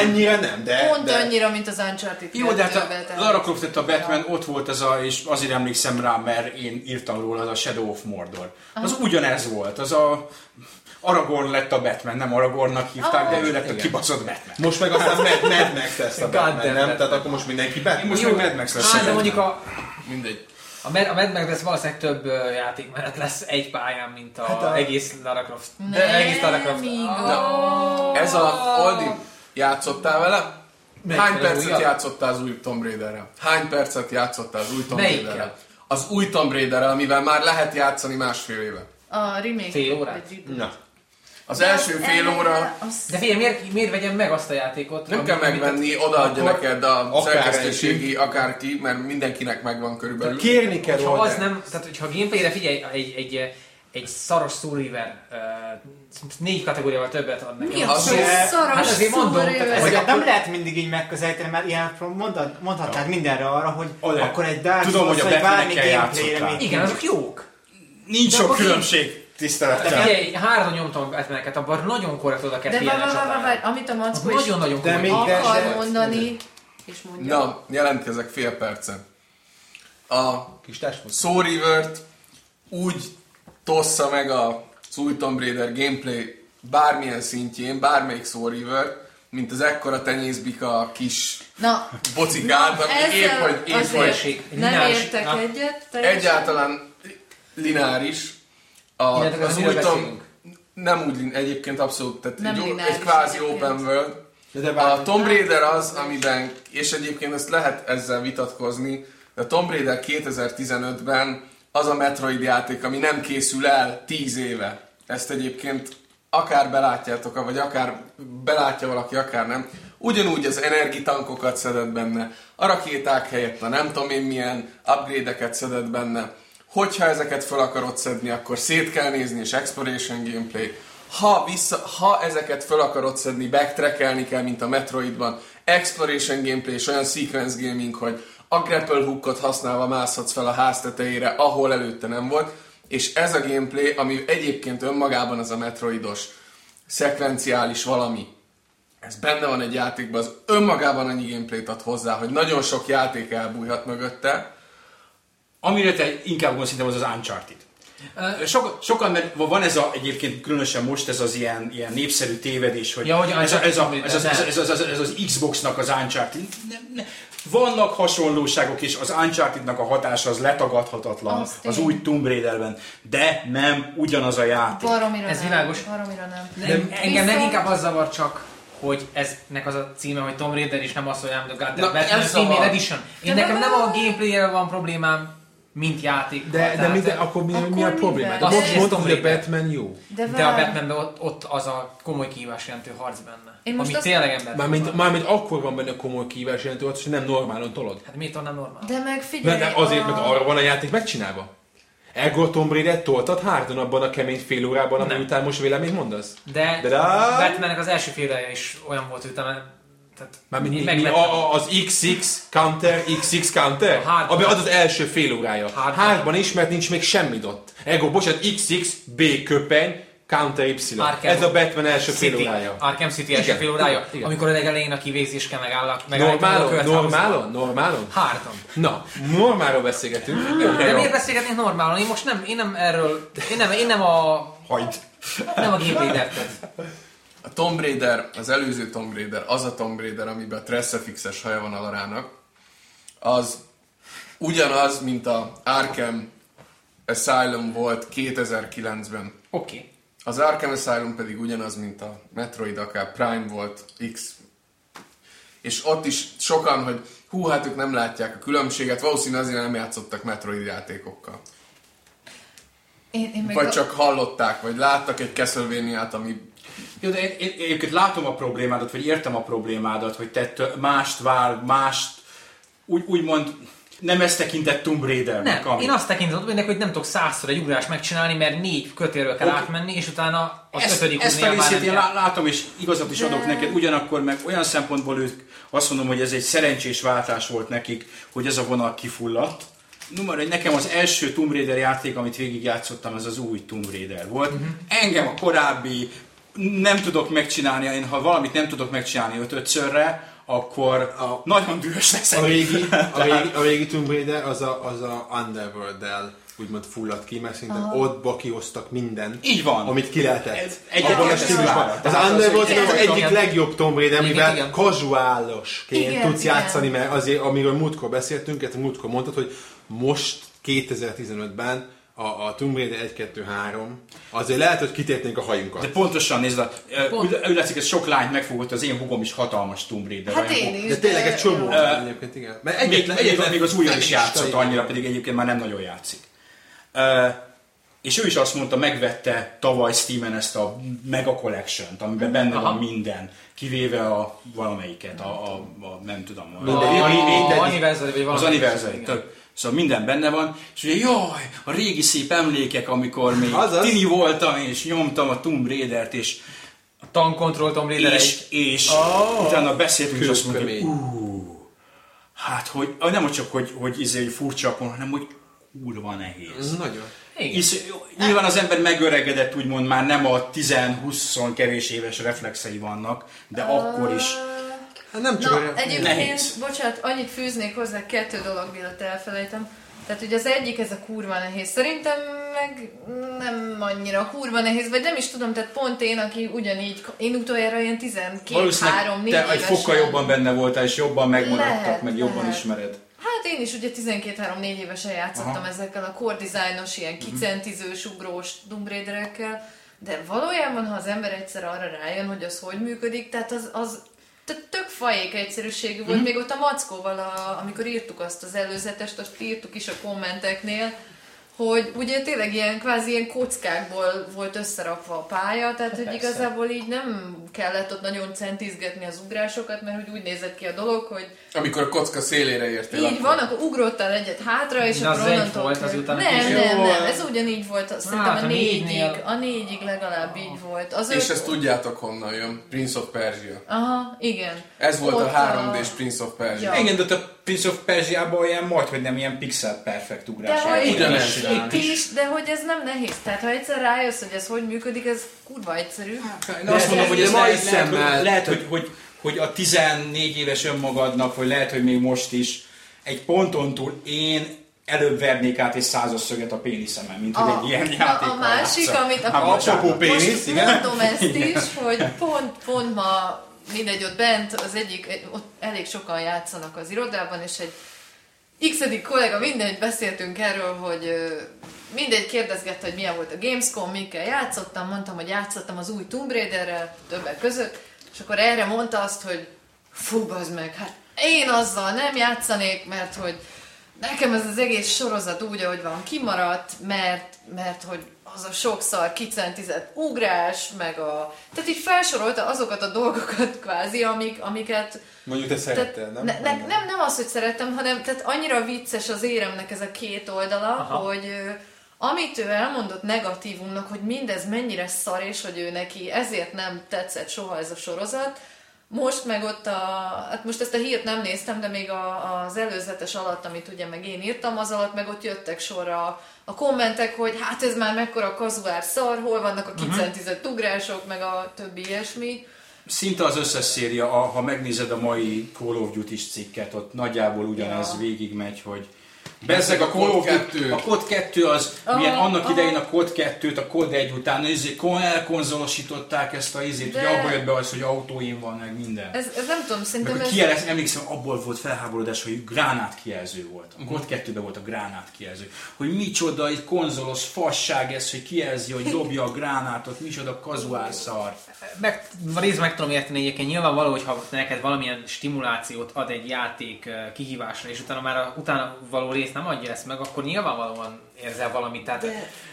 Ennyire nem, de... Pont annyira, mint az Uncharted. Jó, de hát Lara Croft lett a Batman, ott volt ez a, és azért emlékszem rá, mert én írtam róla, az a Shadow of Mordor. Az ugyanez volt, az a... Aragorn lett a Batman, nem Aragornnak hívták, de ő lett a kibaszott Batman. Most meg aztán Mad Max lesz a Batman, nem? Tehát akkor most mindenki Batman. Most meg Mad Max lesz. De mondjuk mindegy. A Mad Max lesz valószínűleg több játékmenet lesz egy pályán, mint az egész Lara Croft. Egész Lara Croft. Ez a Aldi, játszottál vele? Hány percet játszottál az új Tomb Raiderrel? Az új Tomb Raiderrel, amivel már lehet játszani másfél éve. A remake. Fél órát? Na. Az első fél óra... De figyelj, miért vegyem meg azt a játékot? Nem kell megvenni, odaadja neked a szerkesztőségi, akárki, mert mindenkinek megvan körülbelül. Kérni kell. Ha az nem, tehát hogyha gameplayre figyelj, egy egy szaros survivor négy kategóriával többet ad nekem. Mi a szaros survivor? Ezeket nem lehet mindig így megközelíteni, mert ilyen mondhatnád mindenre arra, hogy akkor egy Dark Souls, vagy bármi gameplayre. Igen, azok jók. Nincs sok különbség. Tisztelettel. Figyelj, hárra nyomtam Batmaneket, abban nagyon korrekt oda kell figyelni a csatára. Amit a Mackó is akar mondani, és mondja. Na, jelentkezek fél percen. A Soul River-t úgy tossza meg az új Tomb Raider gameplay bármilyen szintjén, bármelyik Soul River, mint az ekkora tenyészbika kis bocikát, ami épp hogy nem értek egyet. Egyáltalán lineáris. Az új Tomb... Nem úgy, egyébként abszolút, tehát egy kvázi open world. A Tomb Raider az, amiben, és egyébként ezt lehet ezzel vitatkozni, de a Tomb Raider 2015-ben az a Metroid játék, ami nem készül el 10 éve. Ezt egyébként akár belátjátok, vagy akár belátja valaki, akár nem. Ugyanúgy az energitankokat szedett benne, a rakéták helyett, a nem tudom én milyen upgrade-eket szedett benne. Hogyha ezeket fel akarod szedni, akkor szét kell nézni, és exploration gameplay. Ha ezeket fel akarod szedni, backtrackelni kell, mint a Metroidban. Exploration gameplay és olyan sequence gaming, hogy a grapple hookot használva mászhatsz fel a ház tetejére, ahol előtte nem volt. És ez a gameplay, ami egyébként önmagában az a metroidos, szekvenciális valami. Ez benne van egy játékban, az önmagában annyi gameplayt ad hozzá, hogy nagyon sok játék elbújhat mögötte. Amire te inkább gondolsz, az az Uncharted. Sokan, mert van ez a, egyébként különösen most ez az ilyen népszerű tévedés, hogy ez az Xbox-nak az Uncharted. Nem. Vannak hasonlóságok, és az Uncharted-nak a hatása az letagadhatatlan az új Tomb Raider-ben, de nem ugyanaz a játék. Ez világos. Nem. Engem leginkább az zavar csak, hogy eznek az a címe, hogy Tomb Raider, és nem az, hogy I'm the Goddamn Batman Female Edition. Én nekem nem a gameplay-el van problémám, mint játék. De akkor mi a probléma? De most mondtam, hogy a Batman jó. De a Batmanben ott az a komoly kihívás jelentő harc benne. Ami tényleg ember. Mármint akkor van benne a komoly kihívás jelentő harc, és nem normálon tolod. Hát miért nem normál? De meg figyelj! Azért, mert arra van a játék megcsinálva. Egor Tomb Raider toltad hárdon abban a kemény fél órában, ami után most véleményt mondasz? De Batmannek az első fél órája is olyan volt, hogy utána... Az XX Counter, ami az első fél órája. Hardban is, mert nincs még semmit ott. Egor, bocsánat, XX, B köpeny, Counter Y. Ez a Batman első fél órája. Arkham City első fél órája, amikor a legelején a kivégzés kell megállítani. Normálon? Hardon. Na, normálról beszélgetünk. De miért beszélgetnénk normálon? Én nem erről... Én nem a... Hagyd! Nem a gameplay-dertet. A Tomb Raider, az előző Tomb Raider, az a Tomb Raider, amiben a tressefixes haja van a Larának, az ugyanaz, mint a Arkham Asylum volt 2009-ben. Oké. Az Arkham Asylum pedig ugyanaz, mint a Metroid, akár Prime volt, X. És ott is sokan, hogy hát ők nem látják a különbséget, valószínűleg azért nem játszottak Metroid játékokkal. Vagy csak hallották, vagy láttak egy Castlevaniát, ami... Jó, de én látom a problémádat, vagy értem a problémádat, hogy te mást vár, úgymond nem ezt tekintett Tomb Raider-nek. Nem, én azt tekintem, hogy nem tudok 100-szor egy ugrást megcsinálni, mert 4 kötélről kell átmenni, és utána az 5. húzni a bármilyen. Én látom, és igazat is adok neked, ugyanakkor meg olyan szempontból azt mondom, hogy ez egy szerencsés váltás volt nekik, hogy ez a vonal kifulladt. Numara, nekem az első Tomb Raider játék, amit végigjátszottam, ez az új Tomb Raider volt. Uh-huh. Engem a korábbi nem tudok megcsinálni, én ha valamit nem tudok megcsinálni 5-szörre, akkor nagyon dühös leszek. A régi Tomb Raider az a Underworld-del úgymond fulladt ki, mert szerintem ott bakihoztak minden, így van, amit ki lehetett. Abban a stílusban. Az Underworld az egyik legjobb Tomb Raider, amivel casuálosként tudsz játszani, mert azért, amiről múltkor beszéltünk, ezt múltkor mondtad, hogy most 2015-ben a Tomb Raider 1, 2, 3, azért lehet, hogy kitértnénk a hajunkat. De pontosan nézd, úgy látszik, ez sok lányt megfogott, az én hugom is hatalmas Tomb Raider. Hát én is. De tényleg egy csomó egyébként, igen. Mert egyébként még az újra is játszott annyira, pedig egyébként már nem nagyon játszik. És ő is azt mondta, megvette tavaly Steamen ezt a Mega Collection-t, amiben benne van minden, kivéve a valamelyiket, nem tudom. Az Anniversary. Szóval minden benne van, és ugye jaj, a régi szép emlékek, amikor még azaz. Tini voltam, és nyomtam a Tomb Raider-t, és a tankontroll Tomb Raider és utána beszéltünk, és azt mondjuk, hogy hát, hogy nem csak, hogy izé, hogy furcsa, hanem, hogy kurva nehéz. Nagyon. Hisz, nyilván az ember megöregedett, úgymond már nem a 10-20 kevés éves reflexei vannak, de akkor is. Hát nem csak egyébként, nehéz. Bocsánat, annyit fűznék hozzá, 2 dolog, mielőtt elfelejtem. Tehát ugye az egyik, ez a kurva nehéz. Szerintem meg nem annyira kurva nehéz, vagy nem is tudom, tehát pont én, aki ugyanígy, én utoljára ilyen 12-3-4 évesen. Te egy fokkal jobban benne voltál, és jobban megmaradtak, lehet, meg jobban ismered. Hát én is ugye 12-3-4 évesen játszottam ezekkel a core designos, ilyen kicentizős, ugrós Tomb Raiderekkel, de valójában, ha az ember egyszer arra rájön, hogy az hogy működik, tehát az tök fajék egyszerűségű volt, még ott a Mackóval, amikor írtuk azt az előzetest, azt írtuk is a kommenteknél, hogy ugye tényleg ilyen kvázi ilyen kockákból volt összerakva a pálya, tehát hogy igazából így nem kellett ott nagyon centizgetni az ugrásokat, mert hogy úgy nézett ki a dolog, hogy... Amikor a kocka szélére értél. Így van, akkor ugrottál egyet hátra, és akkor onnantól... volt azután nem, ez ugyanígy volt, szerintem a négyig legalább így volt. Az és ezt tudjátok honnan jön, Prince of Persia. Aha, igen. Ez volt ott a 3D-s Prince of Persia. Ja. Igen, de a Prince of Persia-ban olyan majd, hogy nem ilyen pixel perfect ugrás. De hogy ez nem nehéz. Tehát ha egyszer rájössz, hogy ez hogy működik, ez kurva egyszerű. De azt mondom, hogy ez lehet, hogy a 14 éves önmagadnak, vagy lehet, hogy még most is, egy ponton túl én előbb vernék át egy 100-as szöget a péniszemmel, mint hogy egy ilyen játékkal. A másik, amit a csapó pénisz, igen? Most mondom ezt is, hogy pont ma mindegy, ott bent az egyik, ott elég sokan játszanak az irodában, és egy x-edik kollega, mindegy, beszéltünk erről, hogy mindegy kérdezgette, hogy milyen volt a Gamescom, mikkel játszottam, mondtam, hogy játszottam az új Tomb Raiderrel, többek között, és akkor erre mondta azt, hogy fú, bazd meg, hát én azzal nem játszanék, mert hogy nekem ez az egész sorozat úgy, ahogy van, kimaradt, mert hogy az a sokszor kicentizett ugrás, meg a... Tehát így felsorolta azokat a dolgokat kvázi, amiket... Mondjuk te szerettél, nem? Nem az, hogy szerettem, hanem tehát annyira vicces az éremnek ez a két oldala, hogy amit ő elmondott negatívumnak, hogy mindez mennyire szar, és hogy ő neki ezért nem tetszett soha ez a sorozat, most meg ott hát most ezt a hírt nem néztem, de még az előzetes alatt, amit ugye meg én írtam, az alatt meg ott jöttek sorra a kommentek, hogy hát ez már mekkora kazuár szar, hol vannak a kicentizett ugrások, meg a többi ilyesmi. Szinte az összes széria, ha megnézed a mai Call of Duty-s cikket, ott nagyjából ugyanez végigmegy, hogy bezzeg a Call of Duty, a COD 2 az, milyen annak idején a COD 2-t, a COD 1 után elkonzolosították ezt a izét, hogy abba jött be az, hogy autóim van, meg minden. Ez nem tudom, szerintem... Meg emlékszem, abból volt felháborodás, hogy gránátkijelző volt. A COD 2-ben volt a gránátkijelző. Hogy micsoda egy konzolos fasság ez, hogy kijelzi, hogy dobja a gránátot, micsoda kazuál szar. Részben meg tudom érteni egyébként, nyilvánvaló, hogy ha neked valamilyen stimulációt ad egy játék kihívásra, és utána már utána való rész nem adja ezt meg, akkor nyilvánvalóan érzel valamit. Tehát,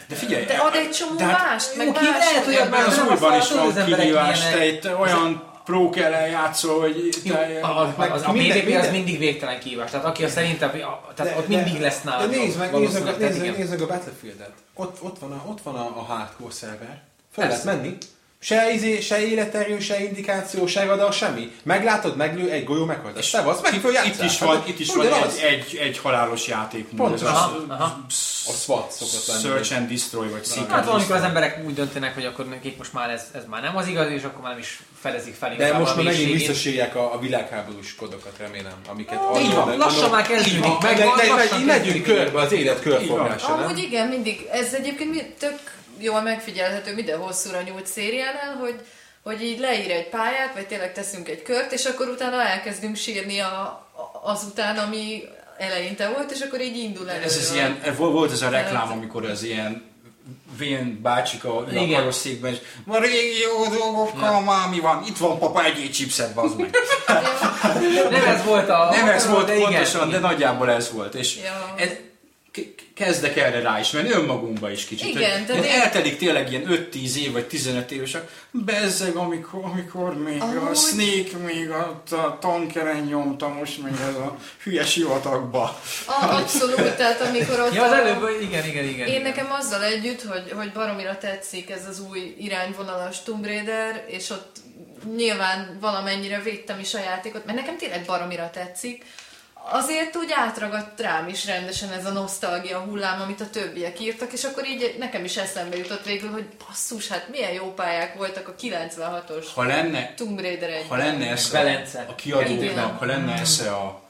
de figyelj! De ad egy csomó mást, meg más! Lehet, hogy ebben az újban is van kihívás, te itt olyan prókellen játszol, hogy... A PvP az mindig végtelen kihívás, tehát aki szerintem, ott mindig lesz nálad. De nézd meg a Battlefield-et. Ott van a hardcore szerver. Fel lehet menni. Se életerő, se indikáció, se radar, semmi. Meglátod, meglő, egy golyó meghalt. És szevasz, megint följátszál. Itt is van egy halálos játék. Pontosan. A SWAT szokott lenni. Search and Destroy vagy Seek and Destroy. Hát valamikor az emberek úgy döntenek, hogy akkor nekik most már ez már nem az igaz, és akkor már nem is fedezik fel. De most már megint visszasírják a világháborús kodokat, remélem, amiket... Így van, lassan már kezdődik. Megyünk körbe, az élet körforgása, nem? Amúgy igen, mindig. Ez egyébként tök jól megfigyelhető minden hosszúra nyújt szériánál, hogy így leír egy pályát, vagy tényleg teszünk egy kört, és akkor utána elkezdünk sírni azután, ami eleinte volt, és akkor így indul elő. Volt ez a reklám, amikor az ilyen vén bácsika a karosszékben, és ma régi jó dolgokkal már mi van, itt van papa, egyéb chipset, bazd meg. Nem ez volt pontosan, de nagyjából ez volt. És kezdek erre rá is menni, önmagunkba is kicsit. Igen, de eltelik tényleg ilyen 5-10 év, vagy 15 évesek, bezzeg, amikor még a Snake, még a tankeren nyomta, most még ez a hülyes hivatagba. Abszolút, tehát amikor ott... Ja, az előbb, igen. Én nekem azzal együtt, hogy baromira tetszik ez az új irányvonalas Tomb Raider, és ott nyilván valamennyire védtem is a játékot, mert nekem tényleg baromira tetszik, azért úgy átragadt rám is rendesen ez a nosztalgia hullám, amit a többiek írtak, és akkor így nekem is eszembe jutott végül, hogy basszus, hát milyen jó pályák voltak a 96-os Tomb Raider 1-ben. Ha lenne esze a kiadóknak, ha lenne esze a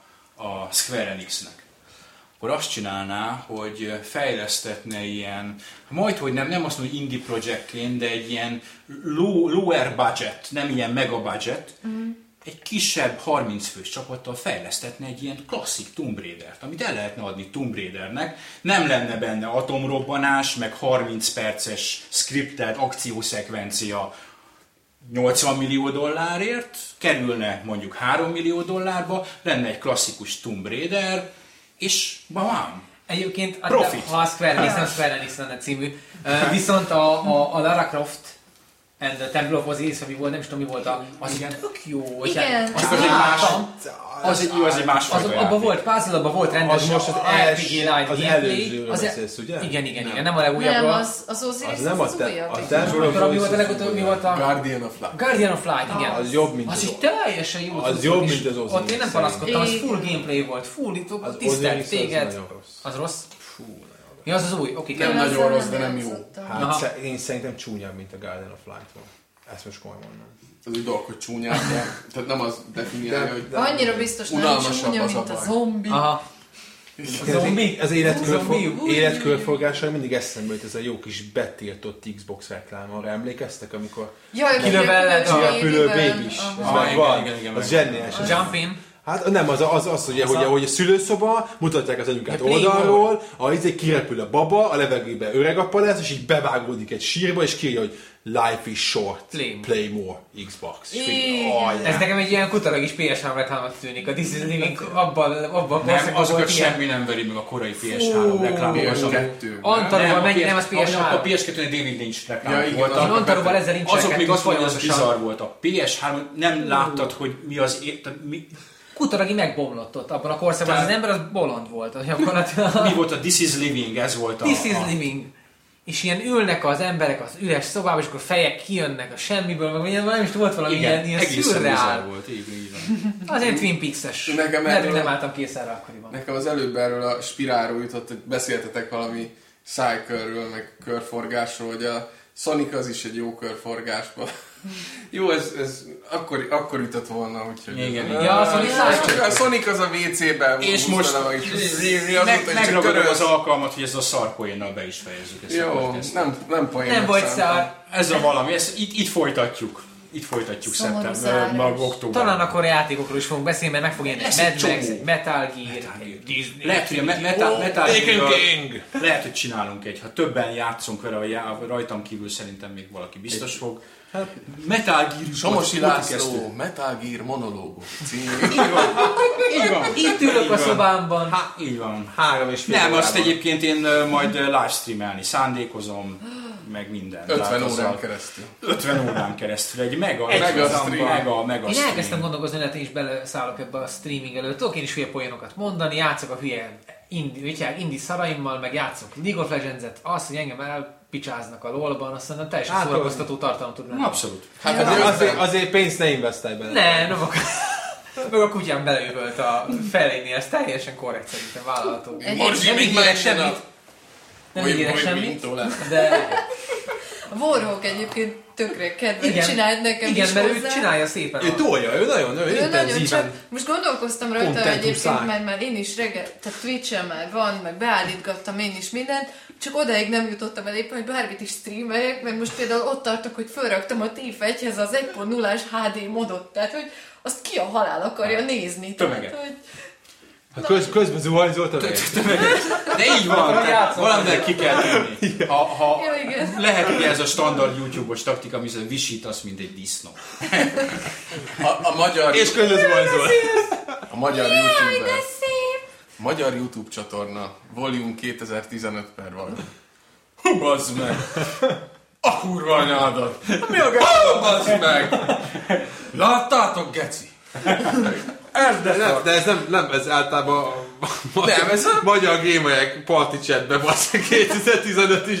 Square Enixnek, akkor azt csinálná, hogy fejlesztetne ilyen, majdhogy nem azt mondom, hogy indie projektként, de egy ilyen lower budget, nem ilyen mega budget, egy kisebb 30 fős csapattal fejlesztetne egy ilyen klasszik Tomb Raidert, amit el lehetne adni Tomb Raidernek, nem lenne benne atomrobbanás, meg 30 perces scriptelt akciószekvencia $80 millió kerülne mondjuk $3 millió, lenne egy klasszikus Tomb Raider, és bam! Egyébként ha a Square Enix, nem Square Enix lenne című, viszont a Lara Croft and a Temple of Osiris, ami volt, nem is tudom, mi volt az igen. Tök jó, hogy az egy másfajta játék. Abban volt puzzle, abban volt rendes, most az RPG Light az előzőről beszélsz, ugye? Igen, nem a legújabbról. Nem, az Osiris, az újabb. Az Temple of Osiris, Guardian of Light. Guardian of Light, igen. Az jobb, mint az Osiris. Az teljesen jó. Az jobb, mint az Osiris. Ott én nem panaszkodtam, az full gameplay volt, full tisztelt téged. Az rossz. Ja, az új, oké. Nem nagyon rossz, de nem jó. Hát én szerintem csúnyább, mint a Garden of Light van. Ezt most komolyan mondom. Ez úgy dolog, hogy csúnyább, de tehát nem az definiálja, hogy... Annyira biztos nem csúnya, mint a zombi. Aha. Az életkörforgással mindig eszembe jut ez a jó kis betiltott Xbox reklám, arra emlékeztek, amikor... Kilövelled a repülő babys. Az zseniás. Jumpin. Hát nem, az ugye, hogy a szülőszoba, mutatják az anyukát oldalról, kirepül a baba, a levegőbe öregapa lesz, és így bevágódik egy sírba, és kírja, hogy life is short, play more, Xbox. Ez nekem egy ilyen kutarag is PS3 reklámat tűnik, a This is Living abban... Nem, azokat semmi nem veri meg a korai PS3 reklámokat. Antaróval mennyi, nem az PS3. A PS2-nél David Lynch reklámot voltak. Antaróval ezzel nincs reklámot. Azok még azt mondja, hogy az bizarr volt. A PS3 nem láttad, hogy mi az... Kutaragi megbomlott ott abban a korszakban, az ember az bolond volt. Mi volt a This is Living, ez volt a... This is Living. És ilyen ülnek az emberek az üres szobában, és akkor fejek kijönnek a semmiből, meg ilyen, nem is volt valami ilyen szürreál. Volt, így. Azért Twin Peaks-es. Erről nem álltam kész erre akkoriban. Nekem az előbb erről a spirálról jutott, hogy beszéltetek valami szájkörről, meg körforgásról, hogy a Sonic az is egy jó körforgásban. Jó, ez akkor jutott volna, úgyhogy... Igen. Ja, a Sonic az a WC-ben. És most megragadom az alkalmat, hogy ez a szarpoénnal be is fejezzük ezt. Jó, nem poén. Nem vagy szar. Ez a valami, itt folytatjuk. Itt folytatjuk szeptemberben, októberben. Talán akkor a játékokról is fogunk beszélni, mert meg fog jönni Mad Max, Metal Gear, Disney. Lehet, hogy Metal Gear, lehet, hogy csinálunk egy. Ha többen játszunk vele, rajtam kívül szerintem még valaki biztos fog. Metal Gear, Samosi László, Metal Gear monológus. Így van. Itt ülök a szobámban. Így van. 3,5 Nem, azt egyébként én majd livestreamelni szándékozom, meg minden. 50 órán keresztül. Egy mega stream. Én elkezdtem gondolkozni, hogy én is beleszállok ebbe a streaming előtt. Én is hülye poénokat mondani, játszok a hülye indi szaraimmal, meg játszok League of Legends-et. Azt, hogy engem elpicsáznak a LOL-ban, azt mondom, teljesen szórakoztató tartalom tud lenni. Abszolút. Hát azért pénzt ne investálj bele. Nem akar. Meg a kutyám beleüvölt a felénél, ez teljesen korrekt szerintem vállalható. Nem ígérek semmit, de... A Warhawk egyébként tökre kedvet csinált nekem is hozzá. Igen, mert ő csinálja szépen. Ő tolja, ő nagyon intenzíven. Most gondolkoztam rajta egyébként, mert én is reggel, tehát Twitch-en már van, meg beállítgattam én is mindent, csak odaig nem jutottam el éppen, hogy bármit is streameljek, mert most például ott tartok, hogy fölraktam a TF1-hez az 1.0-as HD modot, tehát hogy azt ki a halál akarja nézni. Tömeget. Közben zuhajzott a tömeget. De így van, valamivel ki kell tenni. Lehet, hogy ez a standard YouTube-os taktika, amivel visítasz, mint egy disznó. És közben zuhajzott. A magyar YouTube-ben. Magyar YouTube csatorna, volume 2015 per valami. Hú, bazd meg! A kurva anyádat! Mi a geci? Hú, bazd meg! Láttátok, geci? De ez nem ez általában a magyar gémelyek party chatben, basszak 2015 is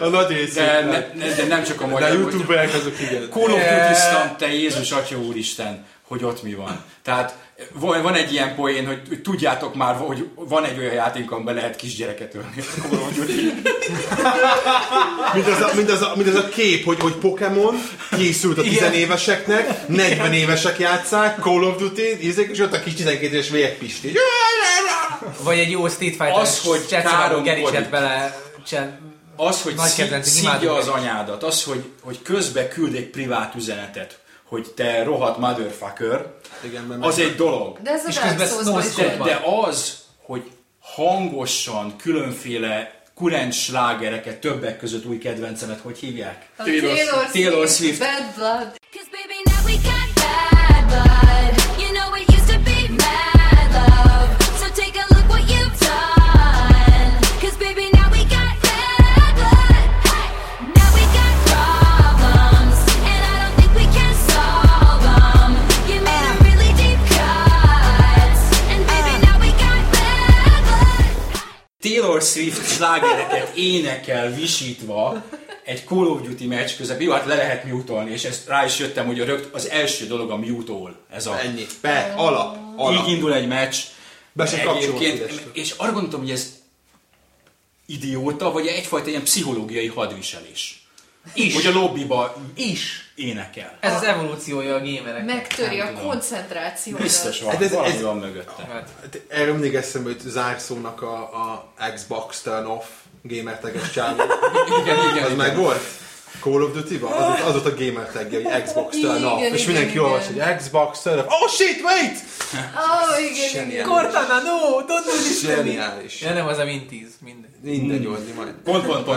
a nagy éjszékben. De nem csak a magyar. De a YouTube-ek azok igen. Call of Duty-ztam, te Jézus Atya Úristen, hogy ott mi van. Tehát van egy ilyen poén, hogy tudjátok már, hogy van egy olyan játék, amiben lehet kisgyereket ölni. Mindez a kép, hogy Pokémon készült a 10 éveseknek, 40 évesek játszák, Call of Duty, és ott a kis 12 éves vérek pisti. Vagy egy jó Street Fighter-es csetszabadó gericset bele... Az, hogy szívja az anyádat, az, hogy közbe küld egy privát üzenetet, hogy te rohadt motherfucker, igen, az egy dolog. De ez és közben szóval de az, hogy hangosan különféle kurens slágereket, többek között új kedvencemet, hogy hívják? Taylor Swift. Bad Blood. Taylor Swift slágereket énekel visítva egy Call of Duty meccs közepén. Jó, hát le lehet mute-olni, és ezt rá is jöttem, hogy az első dolog a mute-ol. Ez a... Ennyi. Be, alap. Így indul egy meccs. Be se kapcsolódik. És arra gondoltam, hogy ez idióta, vagy egyfajta ilyen pszichológiai hadviselés. Is. Hogy a lobbiba is énekel. Ez az evolúciója a gémereknek. Megtöri a koncentrációt. Biztos van, valami van mögötte. Erről mindig eszembe jut zárszónak a Xbox Turn Off gamertages csávó. Az meg volt? Call of Duty-ban? Az ott a gamertagja, hogy Xbox Turn Off. És mindenki olvas, hogy Xbox Turn Off. Oh shit, wait! Oh igen, Cortana, no! Don't do this! Zseniális. Nem az a Win 10, minden. Minden gyózni majd.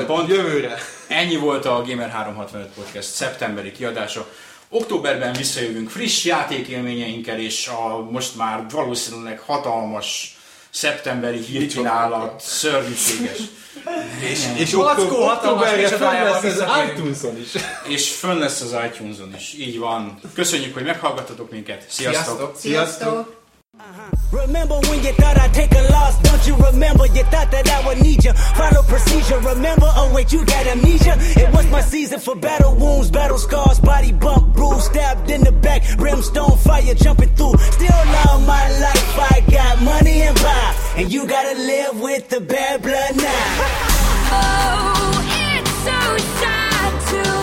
Pont. Jövőre. Ennyi volt a Gamer365 Podcast szeptemberi kiadása. Októberben visszajövünk friss játékélményeinkkel, és a most már valószínűleg hatalmas szeptemberi hírcsinálat, szörnyűséges. És októberben fönn lesz az iTunes-on is. És fönn lesz az iTunes-on is. Így van. Köszönjük, hogy meghallgattatok minket. Sziasztok! Remember when you thought I'd take a loss? Don't you remember? You thought that I would need you. Follow procedure, remember? Oh wait, you got amnesia. It was my season for battle wounds, battle scars, body bump, bruise, stabbed in the back, brimstone fire jumping through. Still all my life I got money and power, and you gotta live with the bad blood now. Oh, it's so sad to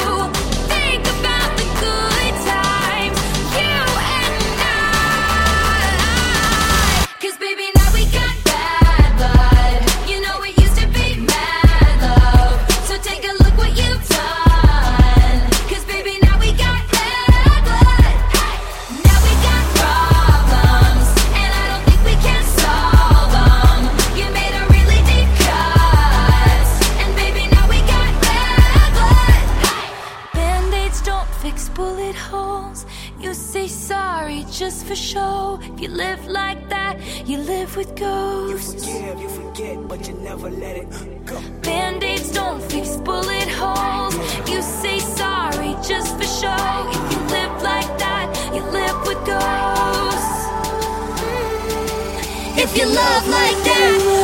just for show. If you live like that, you live with ghosts. You forgive, you forget, but you never let it go. Band-aids don't fix bullet holes. You say sorry just for show. If you live like that, you live with ghosts. If you love like that.